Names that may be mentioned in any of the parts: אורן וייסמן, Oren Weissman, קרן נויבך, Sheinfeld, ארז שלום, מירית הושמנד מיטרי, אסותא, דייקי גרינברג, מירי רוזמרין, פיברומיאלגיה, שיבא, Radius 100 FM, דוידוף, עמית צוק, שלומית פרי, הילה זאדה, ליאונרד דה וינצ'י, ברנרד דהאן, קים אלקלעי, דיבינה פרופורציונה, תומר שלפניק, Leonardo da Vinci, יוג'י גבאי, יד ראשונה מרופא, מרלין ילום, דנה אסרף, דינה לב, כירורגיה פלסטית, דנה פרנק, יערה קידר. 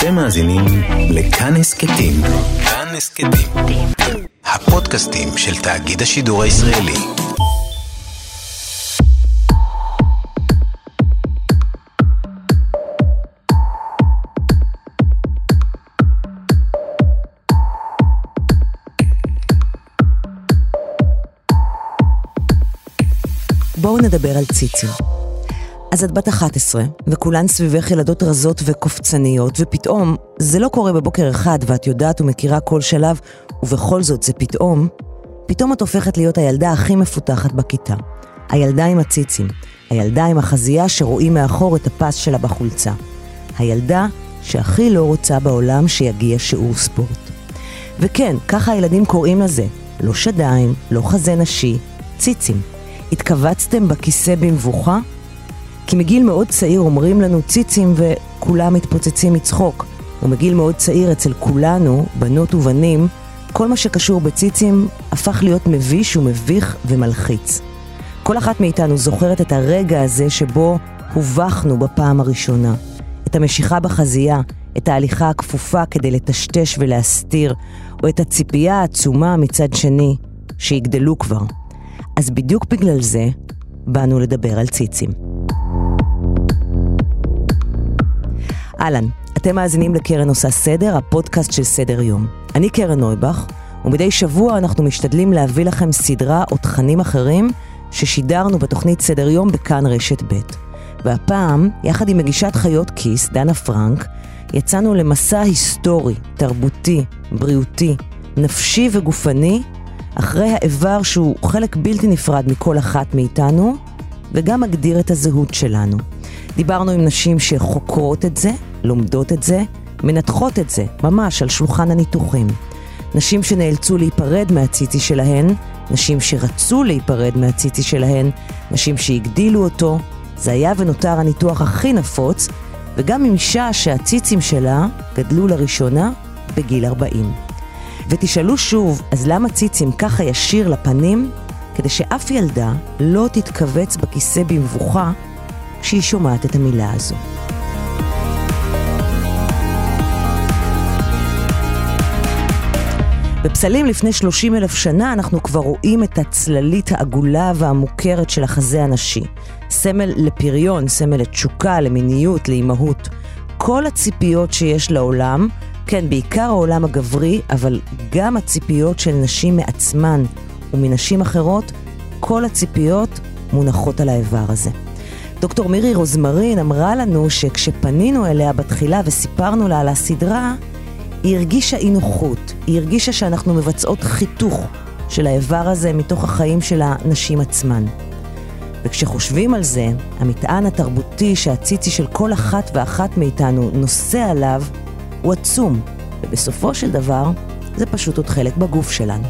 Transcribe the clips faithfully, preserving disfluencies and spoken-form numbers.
אתם מאזינים לכאן הסכתים. כאן הסכתים. הפודקאסטים של תאגיד השידור הישראלי. בואו נדבר על ציצים. אז את בת אחת עשרה, וכולן סביבך ילדות רזות וקופצניות, ופתאום זה לא קורה בבוקר אחד, ואת יודעת ומכירה כל שלב, ובכל זאת זה פתאום, פתאום את הופכת להיות הילדה הכי מפותחת בכיתה. הילדה עם הציצים, הילדה עם החזייה שרואים מאחור את הפס שלה בחולצה. הילדה שהכי לא רוצה בעולם שיגיע שיעור ספורט. וכן, ככה הילדים קוראים לזה, לא שדיים, לא חזה נשי, ציצים. התכווצתם בכיסא במבוכה? כי מגיל מאוד צעיר אומרים לנו ציצים וכולם מתפוצצים מצחוק. ומגיל מאוד צעיר אצל כולנו, בנות ובנים, כל מה שקשור בציצים הפך להיות מביש ומביך ומלחיץ. כל אחת מאיתנו זוכרת את הרגע הזה שבו הובחנו בפעם הראשונה. את המשיכה בחזייה, את ההליכה הכפופה כדי לטשטש ולהסתיר, או את הציפייה העצומה מצד שני, שיגדלו כבר. אז בדיוק בגלל זה, באנו לדבר על ציצים. אהלן, אתם מאזינים לקרן עושה סדר, הפודקאסט של סדר יום. אני קרן נויבך, ומדי שבוע אנחנו משתדלים להביא לכם סדרה או תכנים אחרים ששידרנו בתוכנית סדר יום בכאן רשת ב'. והפעם, יחד עם מגישת חיות כיס, דנה פרנק, יצאנו למסע היסטורי, תרבותי, בריאותי, נפשי וגופני, אחרי העבר שהוא חלק בלתי נפרד מכל אחת מאיתנו, וגם מגדיר את הזהות שלנו. דיברנו עם נשים שחוקרות את זה, לומדות את זה, מנתחות את זה, ממש על שולחן הניתוחים. נשים שנאלצו להיפרד מהציצי שלהן, נשים שרצו להיפרד מהציצי שלהן, נשים שהגדילו אותו, זה היה ונותר הניתוח הכי נפוץ, וגם עם אישה שהציצים שלה גדלו לראשונה בגיל ארבעים. ותשאלו שוב, אז למה ציצים ככה ישיר לפנים, כדי שאף ילדה לא תתכווץ בכיסא במבוכה כשהיא שומעת את המילה הזו. בפסלים לפני שלושים אלף שנה אנחנו כבר רואים את הצללית העגולה והמוכרת של החזה הנשי. סמל לפריון, סמל לתשוקה, למיניות, לאימהות. כל הציפיות שיש לעולם, כן, בעיקר העולם הגברי, אבל גם הציפיות של נשים מעצמן ומנשים אחרות, כל הציפיות מונחות על האיבר הזה. דוקטור מירי רוזמרין אמרה לנו שכשפנינו אליה בתחילה וסיפרנו לה על הסדרה, היא הרגישה אי נוחות, היא הרגישה שאנחנו מבצעות חיתוך של האיבר הזה מתוך החיים של הנשים עצמן. וכשחושבים על זה, המטען התרבותי שהציצי של כל אחת ואחת מאיתנו נושא עליו, הוא עצום, ובסופו של דבר זה פשוט עוד חלק בגוף שלנו.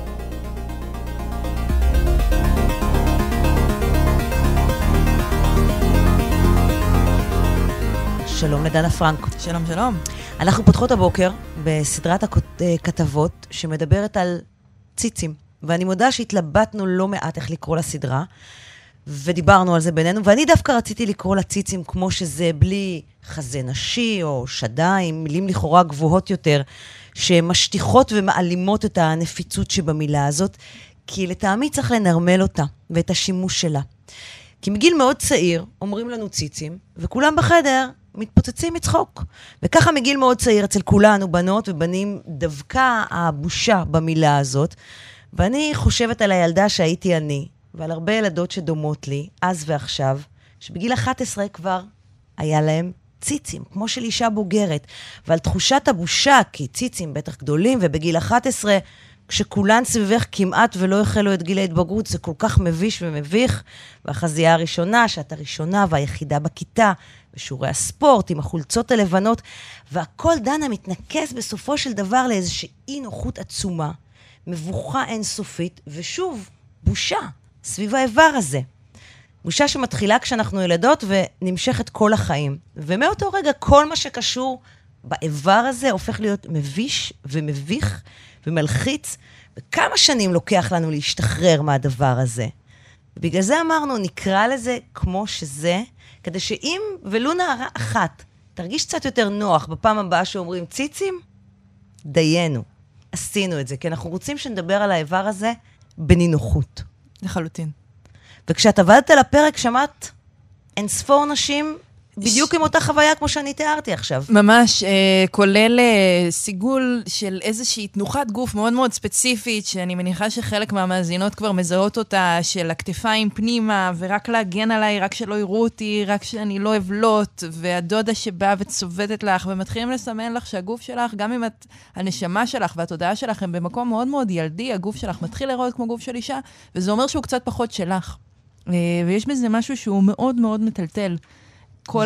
שלום לדנה פרנק. שלום, שלום. אנחנו פותחות הבוקר בסדרת הכתבות שמדברת על ציצים, ואני מודה שהתלבטנו לא מעט איך לקרוא לסדרה, ודיברנו על זה בינינו, ואני דווקא רציתי לקרוא לציצים כמו שזה, בלי חזה נשי או שדיים, מילים לכאורה גבוהות יותר, שמשטיחות ומעלימות את הנפיצות שבמילה הזאת, כי לטעמי צריך לנרמל אותה ואת השימוש שלה. כי מגיל מאוד צעיר אומרים לנו ציצים, וכולם בחדר מתפוצצים מצחוק. וככה מגיל מאוד צעיר אצל כולנו, בנות ובנים, דווקא הבושה במילה הזאת, ואני חושבת על הילדה שהייתי אני, ועל הרבה ילדות שדומות לי, אז ועכשיו, שבגיל אחת עשרה כבר היה להם ציצים, כמו של אישה בוגרת, ועל תחושת הבושה, כי ציצים בטח גדולים, ובגיל אחת עשרה, כשכולן סביבך כמעט ולא החלו את גיל ההתבגרות, זה כל כך מביש ומביך, והחזייה הראשונה, שאת הראשונה והיחידה בכיתה, בשורי הספורט, עם החולצות הלבנות, והכל דנה מתנקס בסופו של דבר לאיזושהי נוחות עצומה, מבוכה אינסופית, ושוב, בושה. סביב האיבר הזה. בושה שמתחילה כשאנחנו ילדות ונמשכת כל החיים. ומאותו רגע כל מה שקשור באיבר הזה הופך להיות מביש ומביך ומלחיץ, וכמה שנים לוקח לנו להשתחרר מהדבר הזה. ובגלל זה אמרנו, נקרא לזה כמו שזה, כדי שאם ולו נערה אחת תרגיש קצת יותר נוח בפעם הבאה שאומרים ציצים, דיינו, עשינו את זה, כי אנחנו רוצים שנדבר על האיבר הזה בנינוחות. לחלוטין. וכשאת עבדת על הפרק, שמעת אין ספור נשים בדיוק עם אותה חוויה כמו שאני תיארתי עכשיו. ממש, כולל סיגול של איזושהי תנוחת גוף מאוד מאוד ספציפית, שאני מניחה שחלק מהמאזינות כבר מזהות אותה, של הכתפיים פנימה, ורק להגן עליי, רק שלא יראו אותי, רק שאני לא אבלוט, והדודה שבאה וצובטת לך, ומתחילים לסמן לך שהגוף שלך, גם אם את, הנשמה שלך והתודעה שלך, הם במקום מאוד מאוד ילדי, הגוף שלך מתחיל לראות כמו גוף של אישה, וזה אומר שהוא קצת פחות שלך. ויש בזה משהו שהוא מאוד מאוד מטלטל.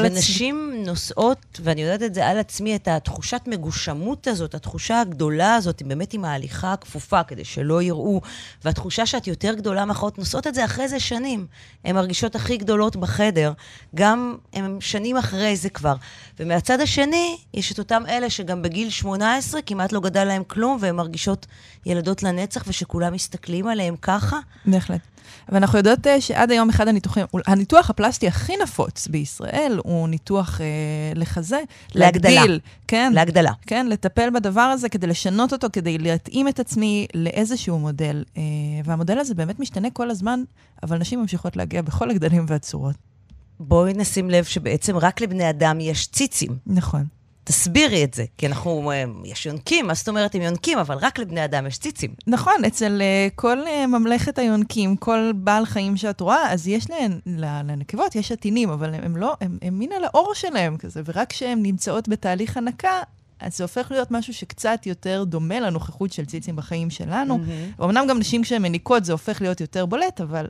ונשים הצ... נוסעות, ואני יודעת את זה על עצמי, את התחושת מגושמות הזאת, התחושה הגדולה הזאת, באמת עם ההליכה הכפופה, כדי שלא יראו, והתחושה שאת יותר גדולה מאחות, נוסעות את זה אחרי זה שנים. הן הרגישות הכי גדולות בחדר, גם הן שנים אחרי זה כבר. ומהצד השני, יש את אותם אלה שגם בגיל שמונה עשרה, כמעט לא גדל להם כלום, והן מרגישות ילדות לנצח, ושכולם מסתכלים עליהם ככה. בהחלט. אבל אנחנו יודעות שעד היום אחד הניתוחים, הניתוח הפלסטי הכי נפוץ בישראל, הוא ניתוח אה, לחזה, להגדלה. להגדיל, כן, להגדלה. כן, לטפל בדבר הזה כדי לשנות אותו, כדי להתאים את עצמי לאיזשהו מודל. אה, והמודל הזה באמת משתנה כל הזמן, אבל נשים ממשיכות להגיע בכל הגדלים והצורות. בואי נשים לב שבעצם רק לבני אדם יש ציצים. נכון. תסבירי את זה, כי אנחנו, יש יונקים, אז זאת אומרת, הם יונקים, אבל רק לבני אדם יש ציצים. נכון, אצל כל ממלכת היונקים, כל בעל חיים שאת רואה, אז יש להן, לנקבות, יש עתינים, אבל הם לא, הם, הם מן על האור שלהם כזה, ורק כשהן נמצאות בתהליך הנקה, אז זה הופך להיות משהו שקצת יותר דומה לנוכחות של ציצים בחיים שלנו. Mm-hmm. ואומנם גם נשים כשהן מניקות, זה הופך להיות יותר בולט, אבל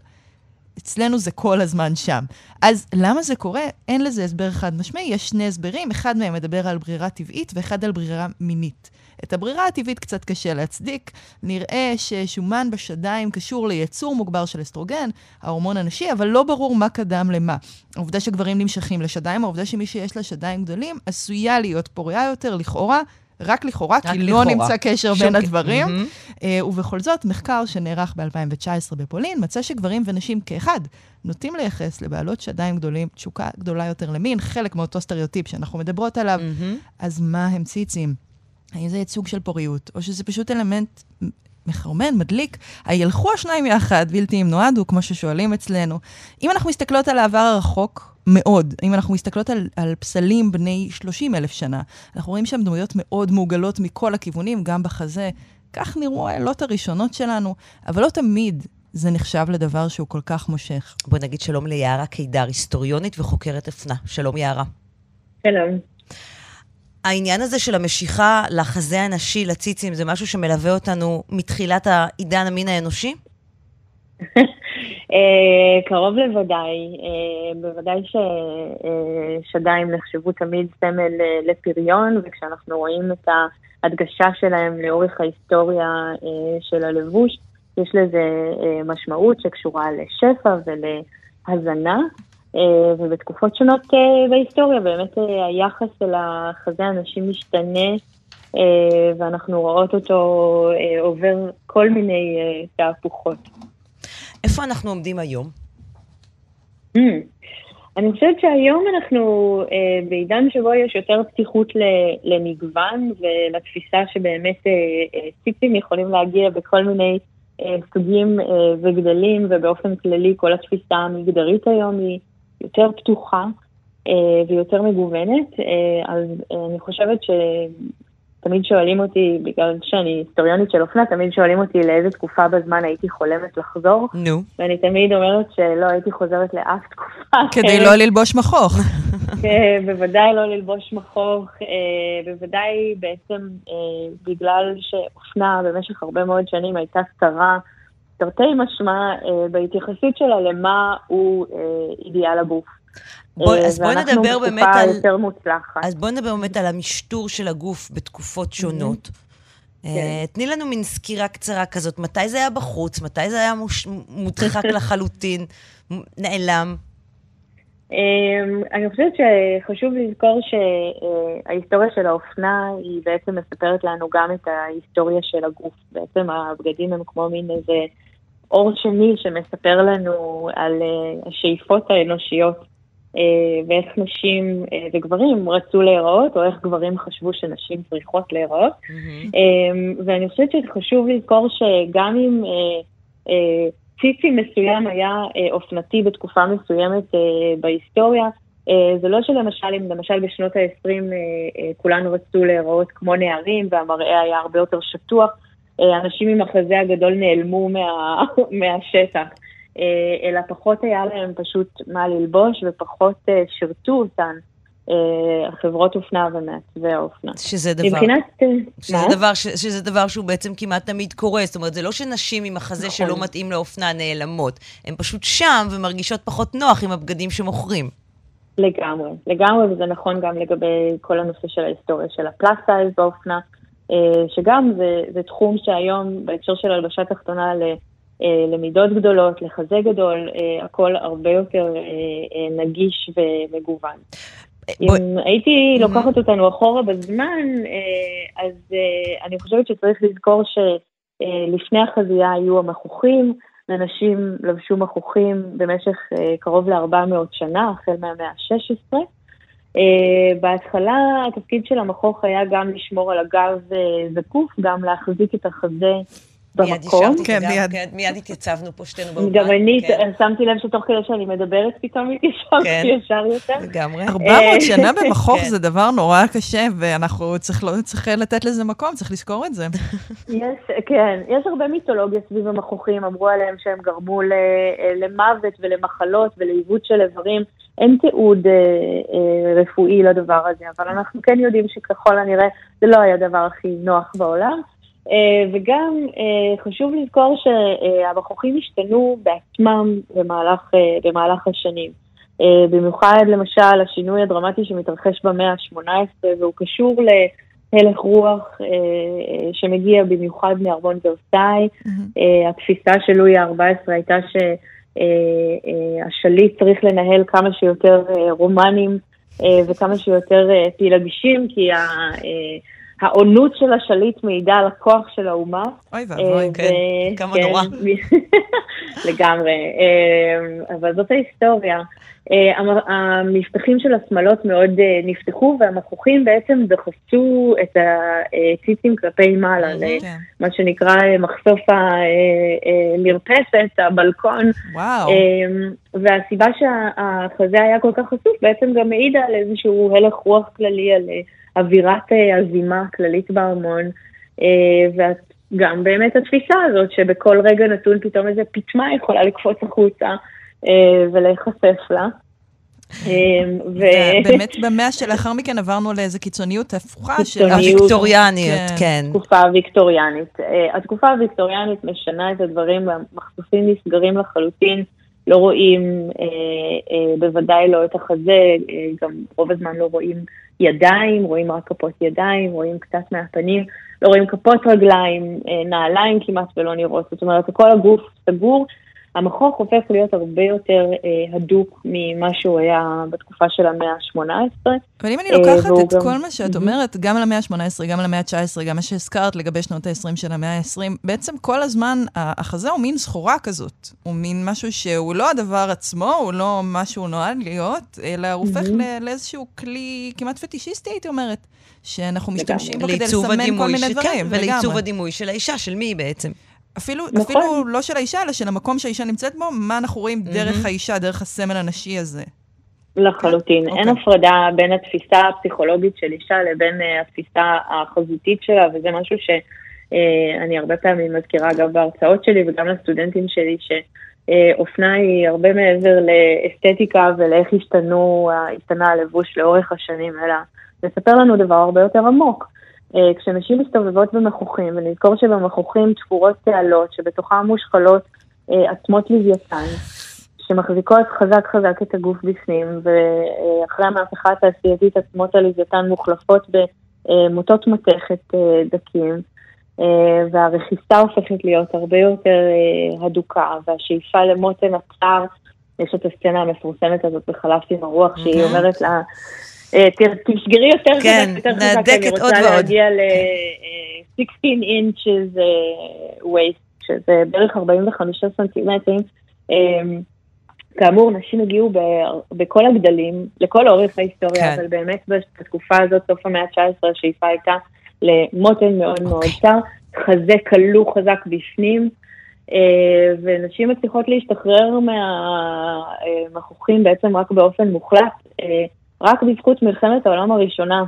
אצלנו זה כל הזמן שם. אז למה זה קורה? אין לזה הסבר חד משמעי. יש שני הסברים, אחד מהם מדבר על ברירה טבעית, ואחד על ברירה מינית. את הברירה הטבעית קצת קשה להצדיק. נראה ששומן בשדיים קשור ליצור מוגבר של אסטרוגן, ההורמון הנשי, אבל לא ברור מה קדם למה. העובדה שגברים נמשכים לשדיים, העובדה שמי שיש לה שדיים גדולים, עשויה להיות פוריה יותר לכאורה, רק לכאורה, רק כי לכאורה. לא נמצא קשר בין הדברים. Mm-hmm. Uh, ובכל זאת, מחקר שנערך ב-אלפיים תשע עשרה בפולין, מצא שגברים ונשים כאחד נוטים לייחס לבעלות שדיים גדולים, תשוקה גדולה יותר למין, חלק מאותו סטריאוטיפ שאנחנו מדברות עליו. Mm-hmm. אז מה הם ציצים? האם זה ייצוג של פוריות? או שזה פשוט אלמנט מחרמן, מדליק? הילכו השניים יחד, בלתי אם נועדו, כמו ששואלים אצלנו. אם אנחנו מסתכלות על העבר הרחוק, מאוד. אם אנחנו מסתכלות על, על פסלים בני שלושים אלף שנה, אנחנו רואים שם דמויות מאוד מעוגלות מכל הכיוונים, גם בחזה. כך נראו העלות הראשונות שלנו, אבל לא תמיד זה נחשב לדבר שהוא כל כך מושך. בוא נגיד שלום ליערה קידר, היסטוריונית וחוקרת אופנה. שלום יערה. שלום. העניין הזה של המשיכה לחזה הנשי, לציצים, זה משהו שמלווה אותנו מתחילת העידן המין האנושי? קרוב לוודאי, בוודאי ששדיים נחשבו תמיד סמל לפריון, וכשאנחנו רואים את ההדגשה שלהם לאורך ההיסטוריה של הלבוש, יש לזה משמעות שקשורה לשפע ולהזנה, ובתקופות שונות בהיסטוריה, באמת היחס של החזה הנשים משתנה, ואנחנו רואות אותו עובר כל מיני תהפוכות. איפה אנחנו עומדים היום? Mm. אני חושבת שהיום אנחנו אה, בעידן שבו יש יותר פתיחות למגוון ולתפיסה שבאמת אה, אה, ציצים יכולים להגיע בכל מיני אה, סוגים אה, וגדלים, ובאופן כללי כל התפיסה המגדרית היום היא יותר פתוחה אה, ויותר מגוונת. אה, אז אה, אני חושבת ש... תמיד שואלים אותי, בגלל שאני היסטוריונית של אופנה, תמיד שואלים אותי לאיזה תקופה בזמן הייתי חולמת לחזור. נו. ואני תמיד אומרת שלא הייתי חוזרת לאף תקופה. כדי לא ללבוש מחוך. בוודאי לא ללבוש מחוך, בוודאי בעצם בגלל שאופנה במשך הרבה מאוד שנים הייתה סתרה, תרתי משמע, בהתייחסות שלה למה הוא אידיאל הגוף. בוא, אז בוא נדבר באמת על... אז בוא נדבר באמת על המשטור של הגוף בתקופות שונות. Mm-hmm. אה, תני לנו מין סקירה קצרה כזאת, מתי זה היה בחוץ, מתי זה היה מוש... מודחק לחלוטין, נעלם? אני חושבת שחשוב לזכור שההיסטוריה של האופנה היא בעצם מספרת לנו גם את ההיסטוריה של הגוף. בעצם הבגדים הם כמו מין איזה אור שני שמספר לנו על השאיפות האנושיות. ואיך נשים וגברים רצו להיראות, או איך גברים חשבו שנשים צריכות להיראות. ואני חושבת שחשוב לזכור שגם אם ציצי מסוים היה אופנתי בתקופה מסוימת בהיסטוריה, זה לא שלמשל, אם למשל בשנות ה-עשרים כולנו רצו להיראות כמו נערים, והמראה היה הרבה יותר שטוח, אנשים עם החזה הגדול נעלמו מה, מהשטח, אלא פחות היה להם פשוט מה ללבוש, ופחות שרתו אותן חברות אופנה ומעצבי האופנה. שזה דבר, שזה דבר, שזה דבר שהוא בעצם כמעט תמיד קורה, זאת אומרת, זה לא שנשים עם החזה נכון. שלא מתאים לאופנה נעלמות, הן פשוט שם ומרגישות פחות נוח עם הבגדים שמוכרים. לגמרי, לגמרי, וזה נכון גם לגבי כל הנושא של ההיסטוריה של הפלאס סייז באופנה, שגם זה, זה תחום שהיום בהקשר של הלבשה תחתונה למידות גדולות, לחזה גדול, הכל הרבה יותר נגיש ומגוון. בוא... אם הייתי לוקחת אותנו אחורה בזמן, אז אני חושבת שצריך לזכור שלפני החזייה היו המחוכים, אנשים לבשו מחוכים במשך אה, קרוב ל-ארבע מאות שנה, החל מהמאה ה-שש עשרה. אה, בהתחלה התפקיד של המחוך היה גם לשמור על הגב אה, זקוף, גם להחזיק את החזה במקום. כן, מיד, מיד, מיד התייצבנו פה שתינו באופן. גם אני כן. שמתי לב שתוך כדי שאני מדברת, פתאום התיישבתי כן. ישר יותר. לגמרי. ארבע מאות שנה במחוך כן. זה דבר נורא קשה, ואנחנו צריך, לא, צריך לתת לזה מקום, צריך לזכור את זה. יש, כן, יש הרבה מיתולוגיה סביב המחוכים, אמרו עליהם שהם גרמו ל, למוות ולמחלות ולעיוות של איברים. אין תיעוד אה, אה, רפואי לדבר הזה, אבל אנחנו כן יודעים שככל הנראה זה לא היה הדבר הכי נוח בעולם. וגם חשוב לזכור שהמחוכים השתנו בעצמם במהלך, במהלך השנים. במיוחד למשל השינוי הדרמטי שמתרחש במאה ה-שמונה עשרה, והוא קשור להלך רוח שמגיע במיוחד מארמון ורסאי. התפיסה של לואי ה-ארבע עשרה הייתה שהשליט צריך לנהל כמה שיותר רומנים וכמה שיותר פילגשים, כי ה... העונות של השליט מעידה על הכוח של האומה. אוי ואבוי, כן, כמה נורא. לגמרי, אבל זאת ההיסטוריה. המפתחים של השמלות מאוד נפתחו, והמחוכים בעצם דחפו את הציצים כלפי מעלה, מה שנקרא מחשוף המרפסת, הבלקון. וואו. והסיבה שהחזה היה כל כך חשוף, בעצם גם מעידה על איזשהו הלך רוח כללי, על אווירת הזימה הכללית בארמון, וגם באמת התפיסה הזאת שבכל רגע נתון פתאום איזה פתמה יכולה לקפוץ החוצה ולהיחשף לה. באמת במאה שלאחר מכן עברנו לאיזו קיצוניות הפוכה של הוויקטוריאניות, כן. תקופה הוויקטוריאנית. התקופה הוויקטוריאנית משנה את הדברים, המחשופים נסגרים לחלוטין, לא רואים, בוודאי לא את החזה, גם רוב הזמן לא רואים ידיים, רואים רק כפות ידיים, רואים קצת מהפנים, לא רואים כפות רגליים, נעליים כמעט ולא נראות. זאת אומרת, כל הגוף סגור, המחוך הופך להיות הרבה יותר הדוק ממה שהוא היה בתקופה של המאה ה-שמונה עשרה. אבל אם אני לוקחת את כל מה שאת אומרת, גם למאה ה-שמונה עשרה, גם למאה ה-תשע עשרה, גם מה שהזכרת לגבי שנות ה-עשרים של המאה ה-עשרים, בעצם כל הזמן החזה הוא מין סחורה כזאת, הוא מין משהו שהוא לא הדבר עצמו, הוא לא משהו נועד להיות, אלא הוא הופך לאיזשהו כלי כמעט פטישיסטי, הייתי אומרת, שאנחנו משתמשים בו כדי לסמן כל מיני דברים. ולעיצוב הדימוי של האישה, של מי בעצם? אפילו, נכון. אפילו לא של האישה, אלא של המקום שהאישה נמצאת בו, מה אנחנו רואים דרך mm-hmm. האישה, דרך הסמל הנשי הזה. לחלוטין. Okay. אין הפרדה בין התפיסה הפסיכולוגית של אישה לבין התפיסה החזותית שלה, וזה משהו שאני הרבה פעמים מזכירה גם בהרצאות שלי וגם לסטודנטים שלי, שאופנה היא הרבה מעבר לאסתטיקה ולאיך השתנו, השתנה הלבוש לאורך השנים, אלא לספר לנו דבר הרבה יותר עמוק. כשנשים מסתובבות במחוכים, ונזכור שבמחוכים תפורות תעלות, שבתוכם מושחלות עצמות לוויתן, שמחזיקות חזק חזק את הגוף בפנים, ואחרי המהפכה התעשייתית עצמות הלוויתן מוחלפות במוטות מתכת דקים, והרכיסה הופכת להיות הרבה יותר הדוקה, והשאיפה למותן הצער, יש את הסצנה המפורסמת הזאת בחלפתי עם הרוח, שהיא אומרת לה, תסגרי יותר חזק, אני רוצה להגיע ל-שישה עשר inches waist, שזה בערך ארבעים וחמישה סנטימטרים, כאמור, נשים הגיעו בכל הגדלים, לכל אורך ההיסטוריה, כן. אבל באמת בתקופה הזאת, סוף המאה ה-תשע עשרה, השאיפה הייתה למותן מאוד okay. מאוד צר, חזה קלו חזק בפנים, ונשים מצליחות להשתחרר מהמחוכים בעצם רק באופן מוחלט, רק בזכות מלחמת העולם הראשונה.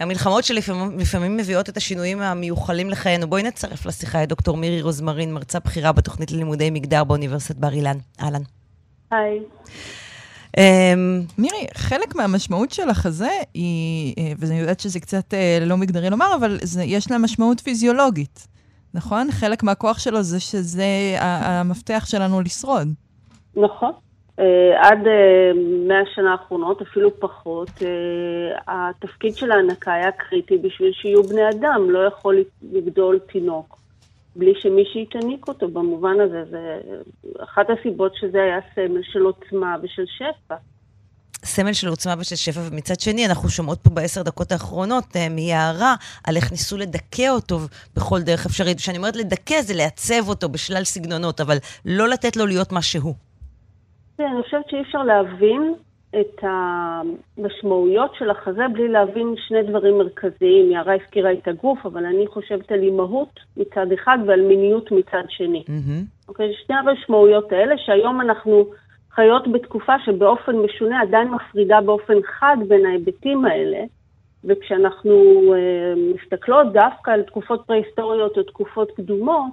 המלחמות שלפעמים מביאות את השינויים המיוחלים לחיינו. בואי נצרף לשיחה את דוקטור מירי רוזמרין, מרצה בכירה בתוכנית ללימודי מגדר באוניברסיטת בר אילן. אהלן. היי. מירי, חלק מהמשמעות של החזה היא, ואני יודעת שזה קצת לא מגדרי לומר, אבל יש לה משמעות פיזיולוגית, נכון? חלק מהכוח שלו זה שזה המפתח שלנו לשרוד. נכון. עד מאה שנה האחרונות, אפילו פחות, התפקיד של ההנקה היה קריטי בשביל שיהיו בני אדם, לא יכול לגדול תינוק, בלי שמישהי תניק אותו, במובן הזה. זה אחת הסיבות שזה היה סמל של עוצמה ושל שפע. סמל של עוצמה ושל שפע, ומצד שני, אנחנו שומעות פה בעשר דקות האחרונות, מיערה, על איך ניסו לדכא אותו בכל דרך אפשרית. כשאני אומרת לדכא, זה לעצב אותו בשלל סגנונות, אבל לא לתת לו להיות מה שהוא. אני חושבת שאי אפשר להבין את המשמעויות של החזה בלי להבין שני דברים מרכזיים. יערה הזכירה את הגוף, אבל אני חושבת על אימהות מצד אחד ועל מיניות מצד שני. Mm-hmm. אוקיי, שני המשמעויות האלה שהיום אנחנו חיות בתקופה שבאופן משונה עדיין מפרידה באופן חד בין ההיבטים האלה, וכשאנחנו אה, מסתכלות דווקא על תקופות פרה-היסטוריות או תקופות קדומות,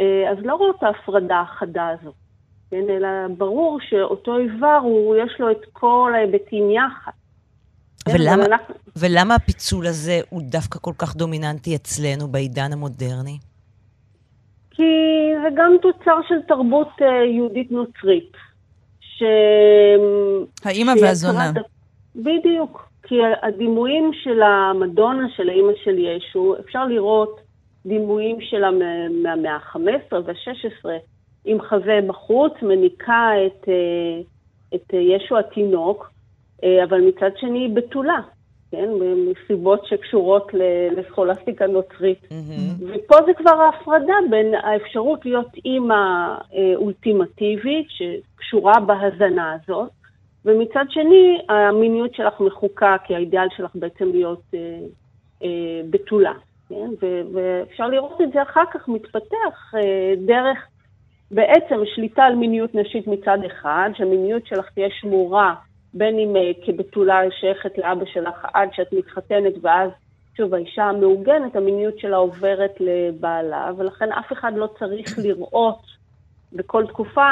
אה, אז לא רואה את ההפרדה החדה הזאת. כן, אלא ברור שאותו איבר, הוא, יש לו את כל ההיבטים יחד. ולמה, כן, אנחנו... ולמה הפיצול הזה הוא דווקא כל כך דומיננטי אצלנו בעידן המודרני? כי זה גם תוצר של תרבות יהודית נוצרית. ש... האמא והזונה. ד... בדיוק. כי הדימויים של המדונה, של האמא של ישו, אפשר לראות דימויים שלה מהמאה ה-חמש עשרה וה-שש עשרה, עם חזה בחוץ, מניקה את, את ישו התינוק, אבל מצד שני היא בתולה, כן? מסיבות שקשורות לסכולסטיקה נוצרית. Mm-hmm. ופה זה כבר ההפרדה בין האפשרות להיות אימא אולטימטיבית, שקשורה בהזנה הזאת, ומצד שני, המיניות שלך מחוקה, כי האידיאל שלך בעצם להיות אה, אה, בתולה. כן? ו- ואפשר לראות את זה אחר כך מתפתח אה, דרך בעצם שליטה על מיניות נשית מצד אחד, שהמיניות שלך תהיה שמורה, בין אם כבתולה שייכת לאבא שלך עד שאת מתחתנת, ואז שוב, האישה המעוגנת, המיניות שלה עוברת לבעלה, ולכן אף אחד לא צריך לראות בכל תקופה,